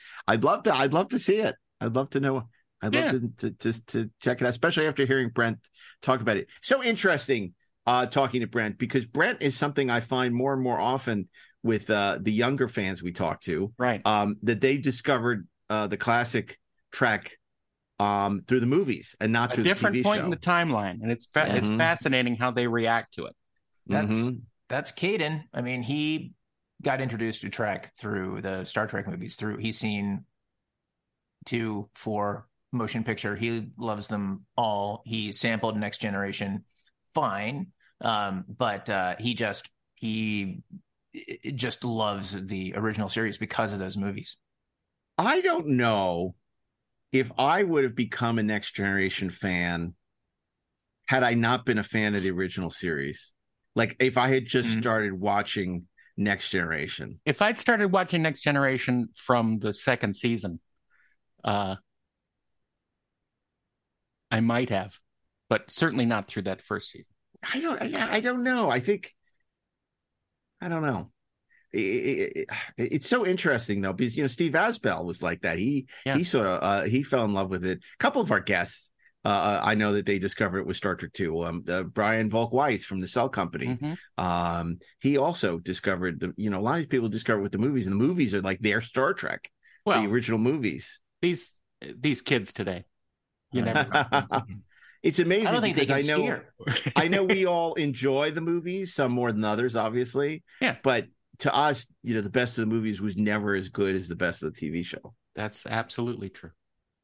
love to see it. I'd love to know. I'd love to check it out, especially after hearing Brent talk about it. So interesting. Talking to Brent, because Brent is something I find more and more often with the younger fans we talk to, right? That they discovered the classic Trek through the movies and not through the TV show. A different point in the timeline, and it's fascinating how they react to it. That's Caden. I mean, he got introduced to Trek through the Star Trek movies. He's seen 2, 4 motion picture. He loves them all. He sampled Next Generation, fine. But he just loves the original series because of those movies. I don't know if I would have become a Next Generation fan had I not been a fan of the original series. Like, if I had just started watching Next Generation. If I'd started watching Next Generation from the second season, I might have, but certainly not through that first season. I don't know. I don't know. It's so interesting though, because, you know, Steve Asbell was like that. He sort of he fell in love with it. A couple of our guests, I know that they discovered it with Star Trek 2. Brian Volk Weiss from the Cell Company. He also discovered a lot of people discover with the movies, and the movies are like their Star Trek, the original movies. These kids today, you never. It's amazing. I don't think because they can steer. I know we all enjoy the movies, some more than others, obviously. Yeah. But to us, the best of the movies was never as good as the best of the TV show. That's absolutely true.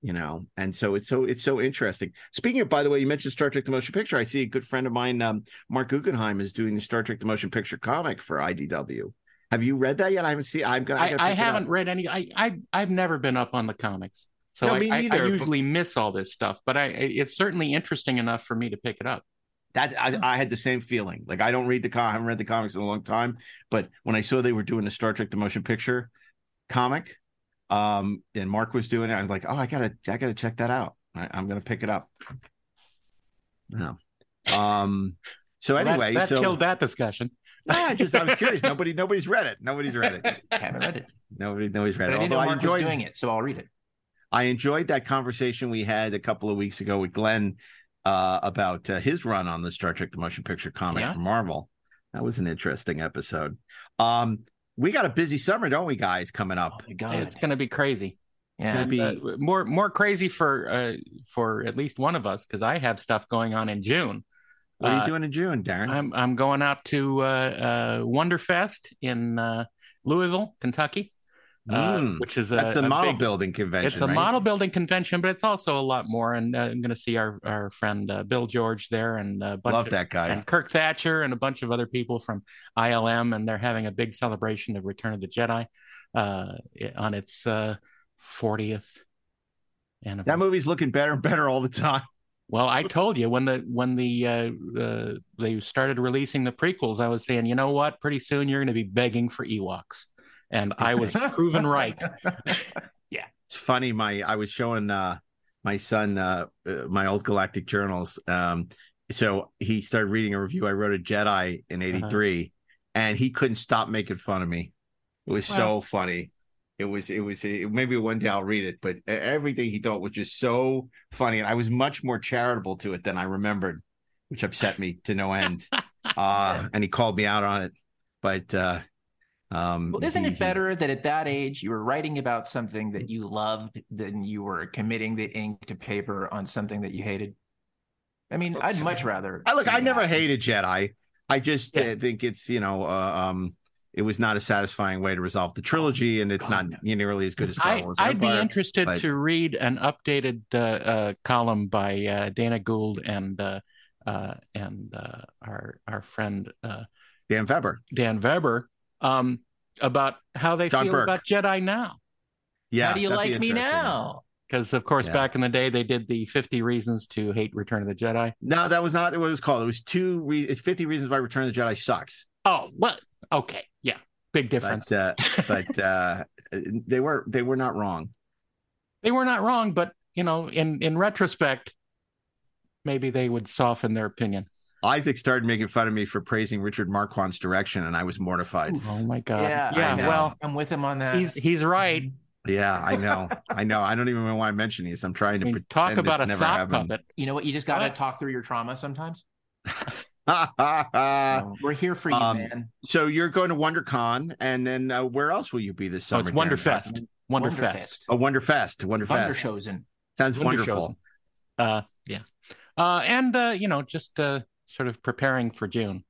And so it's so interesting. Speaking of, by the way, you mentioned Star Trek the Motion Picture. I see a good friend of mine, Mark Guggenheim, is doing the Star Trek the Motion Picture comic for IDW. Have you read that yet? I haven't seen. I haven't read any. I've never been up on the comics. So I usually miss all this stuff, but it's certainly interesting enough for me to pick it up. I had the same feeling. Like, I haven't read the comics in a long time, but when I saw they were doing the Star Trek the Motion Picture comic, and Mark was doing it, I was like, oh, I gotta check that out. I'm gonna pick it up. No. So anyway, that killed that discussion. I was curious. Nobody's read it. Haven't read it. Nobody's read it. Although I enjoyed doing it, so I'll read it. I enjoyed that conversation we had a couple of weeks ago with Glenn about his run on the Star Trek the Motion Picture comic from Marvel. That was an interesting episode. We got a busy summer, don't we, guys, coming up? Oh my God. It's going to be crazy. It's going to be more crazy for at least one of us, because I have stuff going on in June. What are you doing in June, Darren? I'm going out to Wonderfest in Louisville, Kentucky. Which is that's the model building convention. It's a model building convention, but it's also a lot more. And I'm going to see our friend Bill George there, and love that guy, and Kirk Thatcher, and a bunch of other people from ILM, and they're having a big celebration of Return of the Jedi on its 40th anniversary. That movie's looking better and better all the time. Well, I told you when they started releasing the prequels, I was saying, you know what? Pretty soon you're going to be begging for Ewoks. And I was proven right. Yeah. It's funny. I was showing my son my old Galactic Journals. So he started reading a review I wrote of Jedi in 83, and he couldn't stop making fun of me. It was so funny. It was maybe one day I'll read it, but everything he thought was just so funny. And I was much more charitable to it than I remembered, which upset me to no end. And he called me out on it. But well, isn't it better that at that age you were writing about something that you loved than you were committing the ink to paper on something that you hated? I mean, I'd much rather. I never hated Jedi. I just think it's it was not a satisfying way to resolve the trilogy, and it's nearly as good as Star Wars. I'd Empire, be interested to read an updated column by Dana Gould and our friend Dan Weber. About how they feel about Jedi now. Yeah, how do you like me now? Because of course, back in the day, they did the 50 Reasons to Hate Return of the Jedi. No, that was not what it was called. It's 50 Reasons Why Return of the Jedi Sucks. Oh, well, okay, yeah. Big difference. But they were not wrong. They were not wrong, but you know, in retrospect, maybe they would soften their opinion. Isaac started making fun of me for praising Richard Marquand's direction, and I was mortified. Oh my God! Yeah. Well, I'm with him on that. He's right. Yeah, I know. I don't even want to mention this. I'm trying to talk about a sock puppet. You know what? You just got to talk through your trauma sometimes. We're here for you, man. So you're going to WonderCon, and then where else will you be this summer? It's Wonderfest. Wonderfest. Wonderchosen. Sounds wonderful. Yeah. And sort of preparing for June.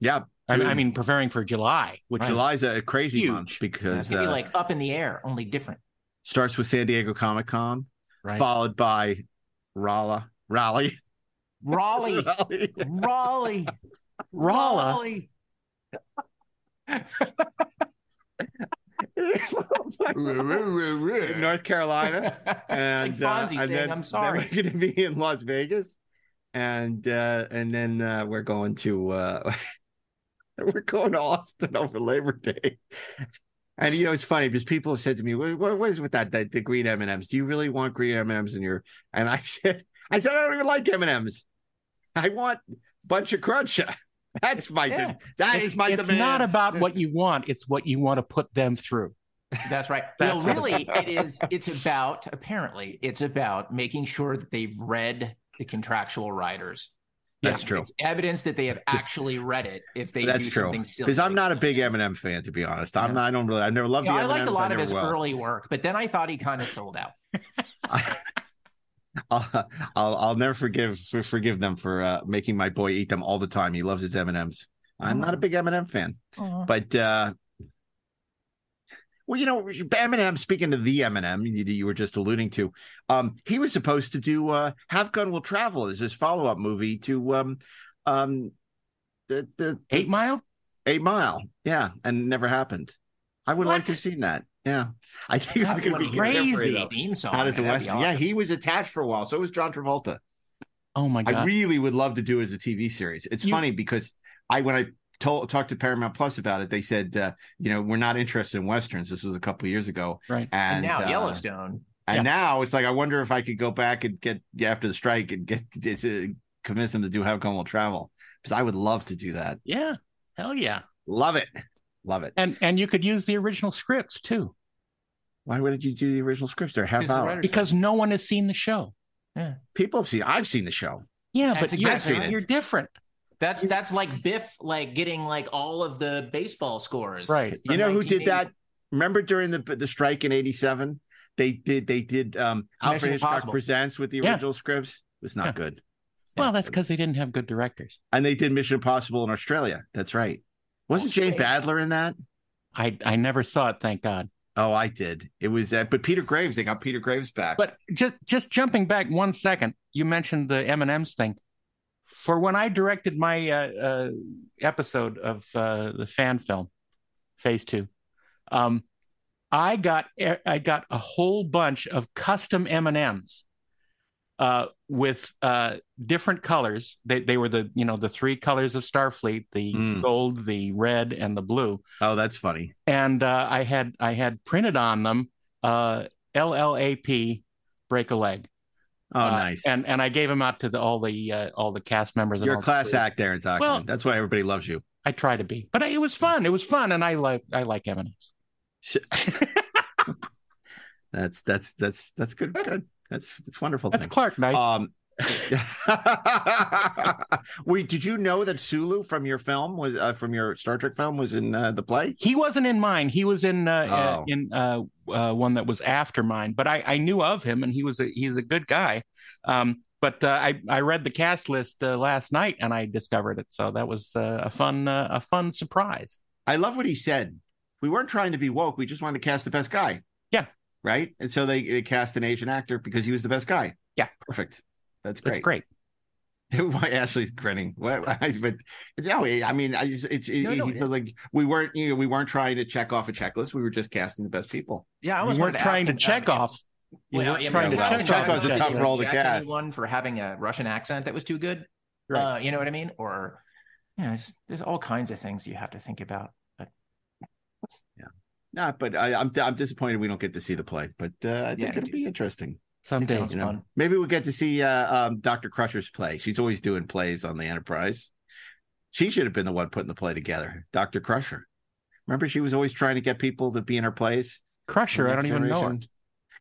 Yeah. I mean, preparing for July, which July's a crazy huge month because it's like up in the air, only different. Starts with San Diego Comic-Con, followed by Raleigh. In North Carolina, and like Fonzie saying, "I'm sorry." Then we're going to be in Las Vegas, and then we're going to Austin over Labor Day. And you know, it's funny because people have said to me, "What is with that the green M&Ms? Do you really want green M&Ms in your?" And I said, I don't even like M&Ms. I want a bunch of Cruncha. That's my demand. It's not about what you want. It's what you want to put them through. That's right. That's really, it's about making sure that they've read the contractual riders. That's true. It's evidence that they have actually read it. If they do something silly, because I'm not a big Eminem fan, to be honest. I'm not. I don't really. I've never loved. Yeah, I liked a lot of his early work, but then I thought he kind of sold out. I'll never forgive them for making my boy eat them all the time. He loves his M&Ms. I'm not a big M&M fan, but well, you know, M&M. Speaking of the M&M that you were just alluding to, he was supposed to do "Have Gun Will Travel" as his follow-up movie to the 8 Mile. 8 Mile, yeah, and it never happened. I would like to have seen that. Yeah, I think that's going to be crazy. Theme song. Out of the Western. Yeah, he was attached for a while. So was John Travolta. Oh my God! I really would love to do it as a TV series. It's funny because when I talked to Paramount Plus about it, they said, we're not interested in Westerns. This was a couple of years ago, right? And now Yellowstone. And now it's like, I wonder if I could go back and get after the strike and get to convince them to do How Come We'll Travel, because I would love to do that. Yeah, hell yeah, love it. Love it. And you could use the original scripts, too. Why wouldn't you do the original scripts? They're half hour. Because no one has seen the show. Yeah. I've seen the show. Yeah, that's you're different. That's like Biff, like getting like all of the baseball scores. Right. You know who did that? Remember during the strike in 87? They did Alfred Hitchcock Presents with the original scripts. It was not good. Well, that's because they didn't have good directors. And they did Mission Impossible in Australia. That's right. Wasn't Jane Badler in that? I never saw it, thank God. Oh, I did. It was but Peter Graves, they got Peter Graves back. But just jumping back 1 second, you mentioned the M&M's thing. For when I directed my episode of the fan film, Phase 2, I got a whole bunch of custom M&Ms with different colors. They were the three colors of Starfleet: the gold, the red, and the blue. Oh, that's funny. And I had printed on them LLAP, break a leg. Oh, nice. And I gave them out to all the cast members. You're a class act, Darren Docterman. Well, that's why everybody loves you. I try to be, but it was fun. It was fun, and I like M&Ms. That's good. Good. That's wonderful. That's thing. Clark. Nice. Wait, did you know that Sulu from your film was from your Star Trek film was in the play? He wasn't in mine. He was in one that was after mine. But I knew of him, and he's a good guy. But I read the cast list last night, and I discovered it. So that was a fun surprise. I love what he said. We weren't trying to be woke. We just wanted to cast the best guy. Yeah. Right, and so they cast an Asian actor because he was the best guy. Yeah, perfect. That's great. That's great. Why Ashley's grinning? But no, I mean, like we weren't trying to check off a checklist. We were just casting the best people. Yeah, we weren't trying to check off. Chekhov's a tough role to cast. One for having a Russian accent that was too good. Right. You know what I mean? Or there's all kinds of things you have to think about. But Not, but I'm disappointed we don't get to see the play. But I think it'll be interesting someday. You know, maybe we'll get to see Dr. Crusher's play. She's always doing plays on the Enterprise. She should have been the one putting the play together. Dr. Crusher. Remember, she was always trying to get people to be in her plays. Crusher, I don't even know him.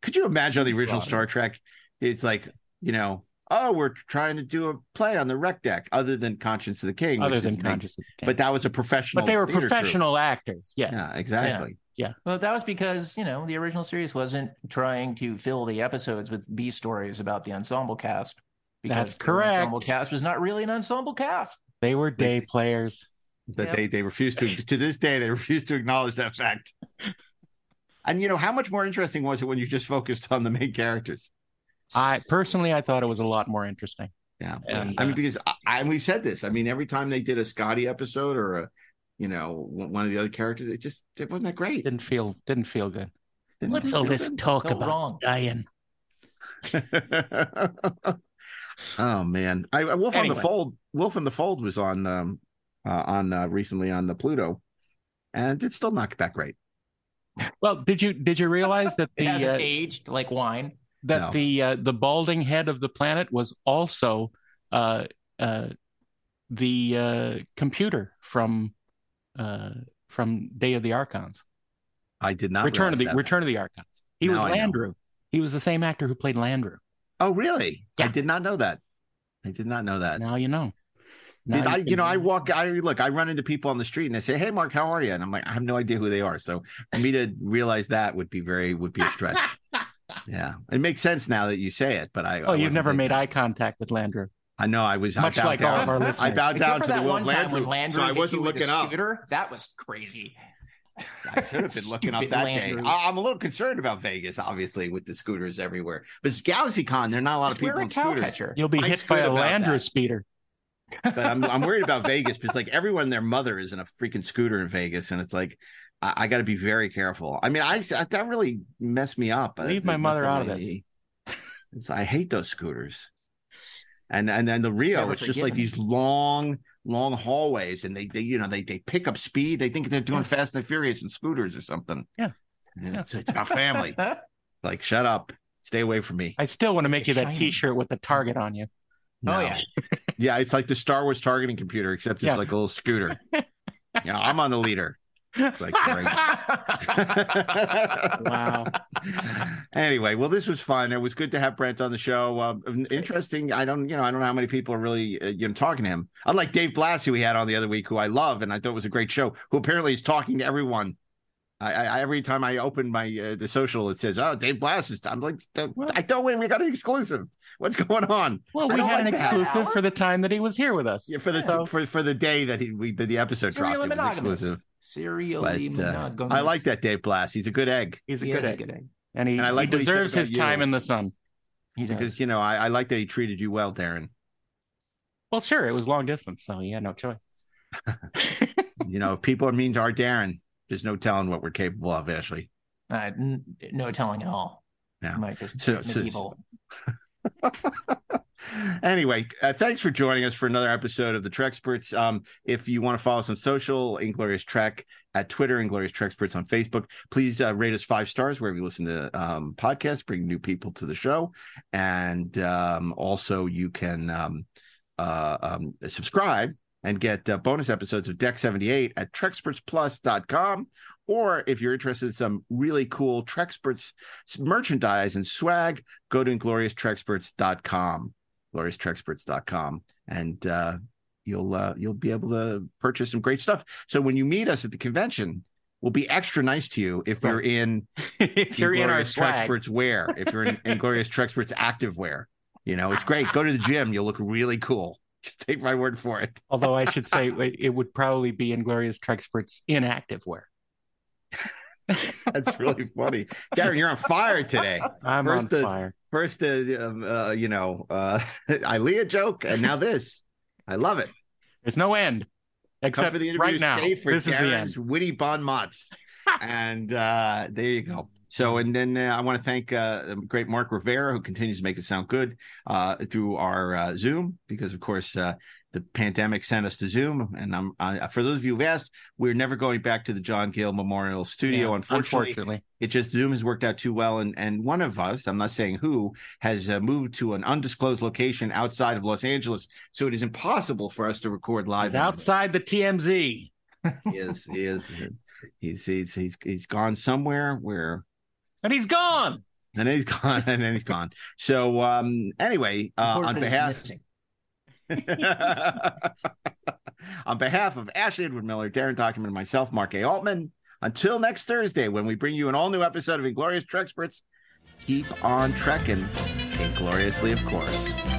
Could you imagine on the original Star Trek? It's like, you know, oh, we're trying to do a play on the rec deck, other than Conscience of the King. Other than Conscience of the King. But that was a professional. But they were professional actors, yes. Yeah, exactly. Yeah. Well, that was because, you know, the original series wasn't trying to fill the episodes with B stories about the ensemble cast. That's correct. The ensemble cast was not really an ensemble cast. They were day players. But they refuse to this day, they refuse to acknowledge that fact. And, you know, how much more interesting was it when you just focused on the main characters? I thought it was a lot more interesting. Yeah. And, I mean, because and we've said this. I mean, every time they did a Scotty episode or a, you know, one of the other characters, it wasn't that great. Didn't feel good. What's all this talk about dying? Oh man. Wolf in the Fold was on recently on the Pluto, and it's still not that great. Well, did you realize that it hasn't aged like wine? That the balding head of the planet was also the computer from Day of the Archons. I did not Return of the Archons. He was Landru. He was the same actor who played Landru. Oh, really? Yeah. I did not know that. Now you know. I run into people on the street and they say, "Hey, Mark, how are you?" And I'm like, I have no idea who they are. So for me to realize that would be a stretch. Yeah, it makes sense now that you say it. But you've never made eye contact with Landru. I know. I was much like all of our listeners. I bowed down to the Will Landru, so I wasn't looking up. That was crazy. I should have been looking up that day. I'm a little concerned about Vegas, obviously, with the scooters everywhere. But it's GalaxyCon. There are not a lot of people in scooters. You'll be hit by a Landru speeder. But I'm worried about Vegas because, like, everyone, their mother is in a freaking scooter in Vegas, and it's like I got to be very careful. I mean, that really messed me up. Leave my mother out of this. I hate those scooters. And then the Rio, it's just like these long hallways, and they pick up speed. They think they're doing Fast and Furious and scooters or something. Yeah, it's about family. Like, shut up, stay away from me. I still want to make you that T-shirt with the target on you. No. Oh yeah. Yeah, it's like the Star Wars targeting computer, except it's like a little scooter. Yeah, I'm on the leader. It's like wow. Anyway, well, this was fun. It was good to have Brent on the show. Interesting. I don't know how many people are really talking to him. Unlike Dave Blass, who we had on the other week, who I love and I thought was a great show, who apparently is talking to everyone. I every time I open my the social, it says, "Oh, Dave Blass is." I'm like, I don't win. We got an exclusive. What's going on? Well, we had an exclusive for the time that he was here with us. Yeah, for the day that we did the episode dropped, it was exclusive. Serially monogamous. I like that Dave Blass. He's a good egg. And he deserves his time in the sun. Because, you know, I like that he treated you well, Darren. Well, sure. It was long distance, so he had no choice. You know, if people are mean to our Darren, there's no telling what we're capable of, Ashley. No telling at all. Yeah. Like, medieval. Anyway, thanks for joining us for another episode of the Treksperts. If you want to follow us on social, Inglorious Trek at Twitter, Inglorious Treksperts on Facebook. Please rate us 5 stars wherever you listen to podcasts. Bring new people to the show, and also you can subscribe and get bonus episodes of Deck 78 at trekspertsplus.com. Or if you're interested in some really cool Treksperts merchandise and swag, go to inglorioustreksperts.com, inglorioustreksperts.com, and you'll be able to purchase some great stuff. So when you meet us at the convention, we'll be extra nice to you if you're in Inglorious Treksperts wear, if you're in Inglorious Treksperts active wear. You know, it's great. Go to the gym. You'll look really cool. Just take my word for it. Although I should say it would probably be Inglorious Treksperts inactive wear. That's really funny, Darren. You're on fire today. I'm first on fire. First, Ilea joke, and now this. I love it. There's no end, except for the interview right now. For this Darren's is the end. Witty bon mots, and there you go. So, and then I want to thank the great Mark Rivera, who continues to make it sound good through our Zoom, because, of course, the pandemic sent us to Zoom. And I, for those of you who've asked, we're never going back to the John Gale Memorial Studio, yeah, unfortunately. It just, Zoom has worked out too well. And one of us, I'm not saying who, has moved to an undisclosed location outside of Los Angeles. So it is impossible for us to record live. He's outside the TMZ. He's gone somewhere where... And he's gone. So anyway, on behalf of Ashley Edward Miller, Darren Docterman, and myself, Mark A. Altman, until next Thursday when we bring you an all-new episode of Inglorious Treksperts, keep on trekking, ingloriously, of course.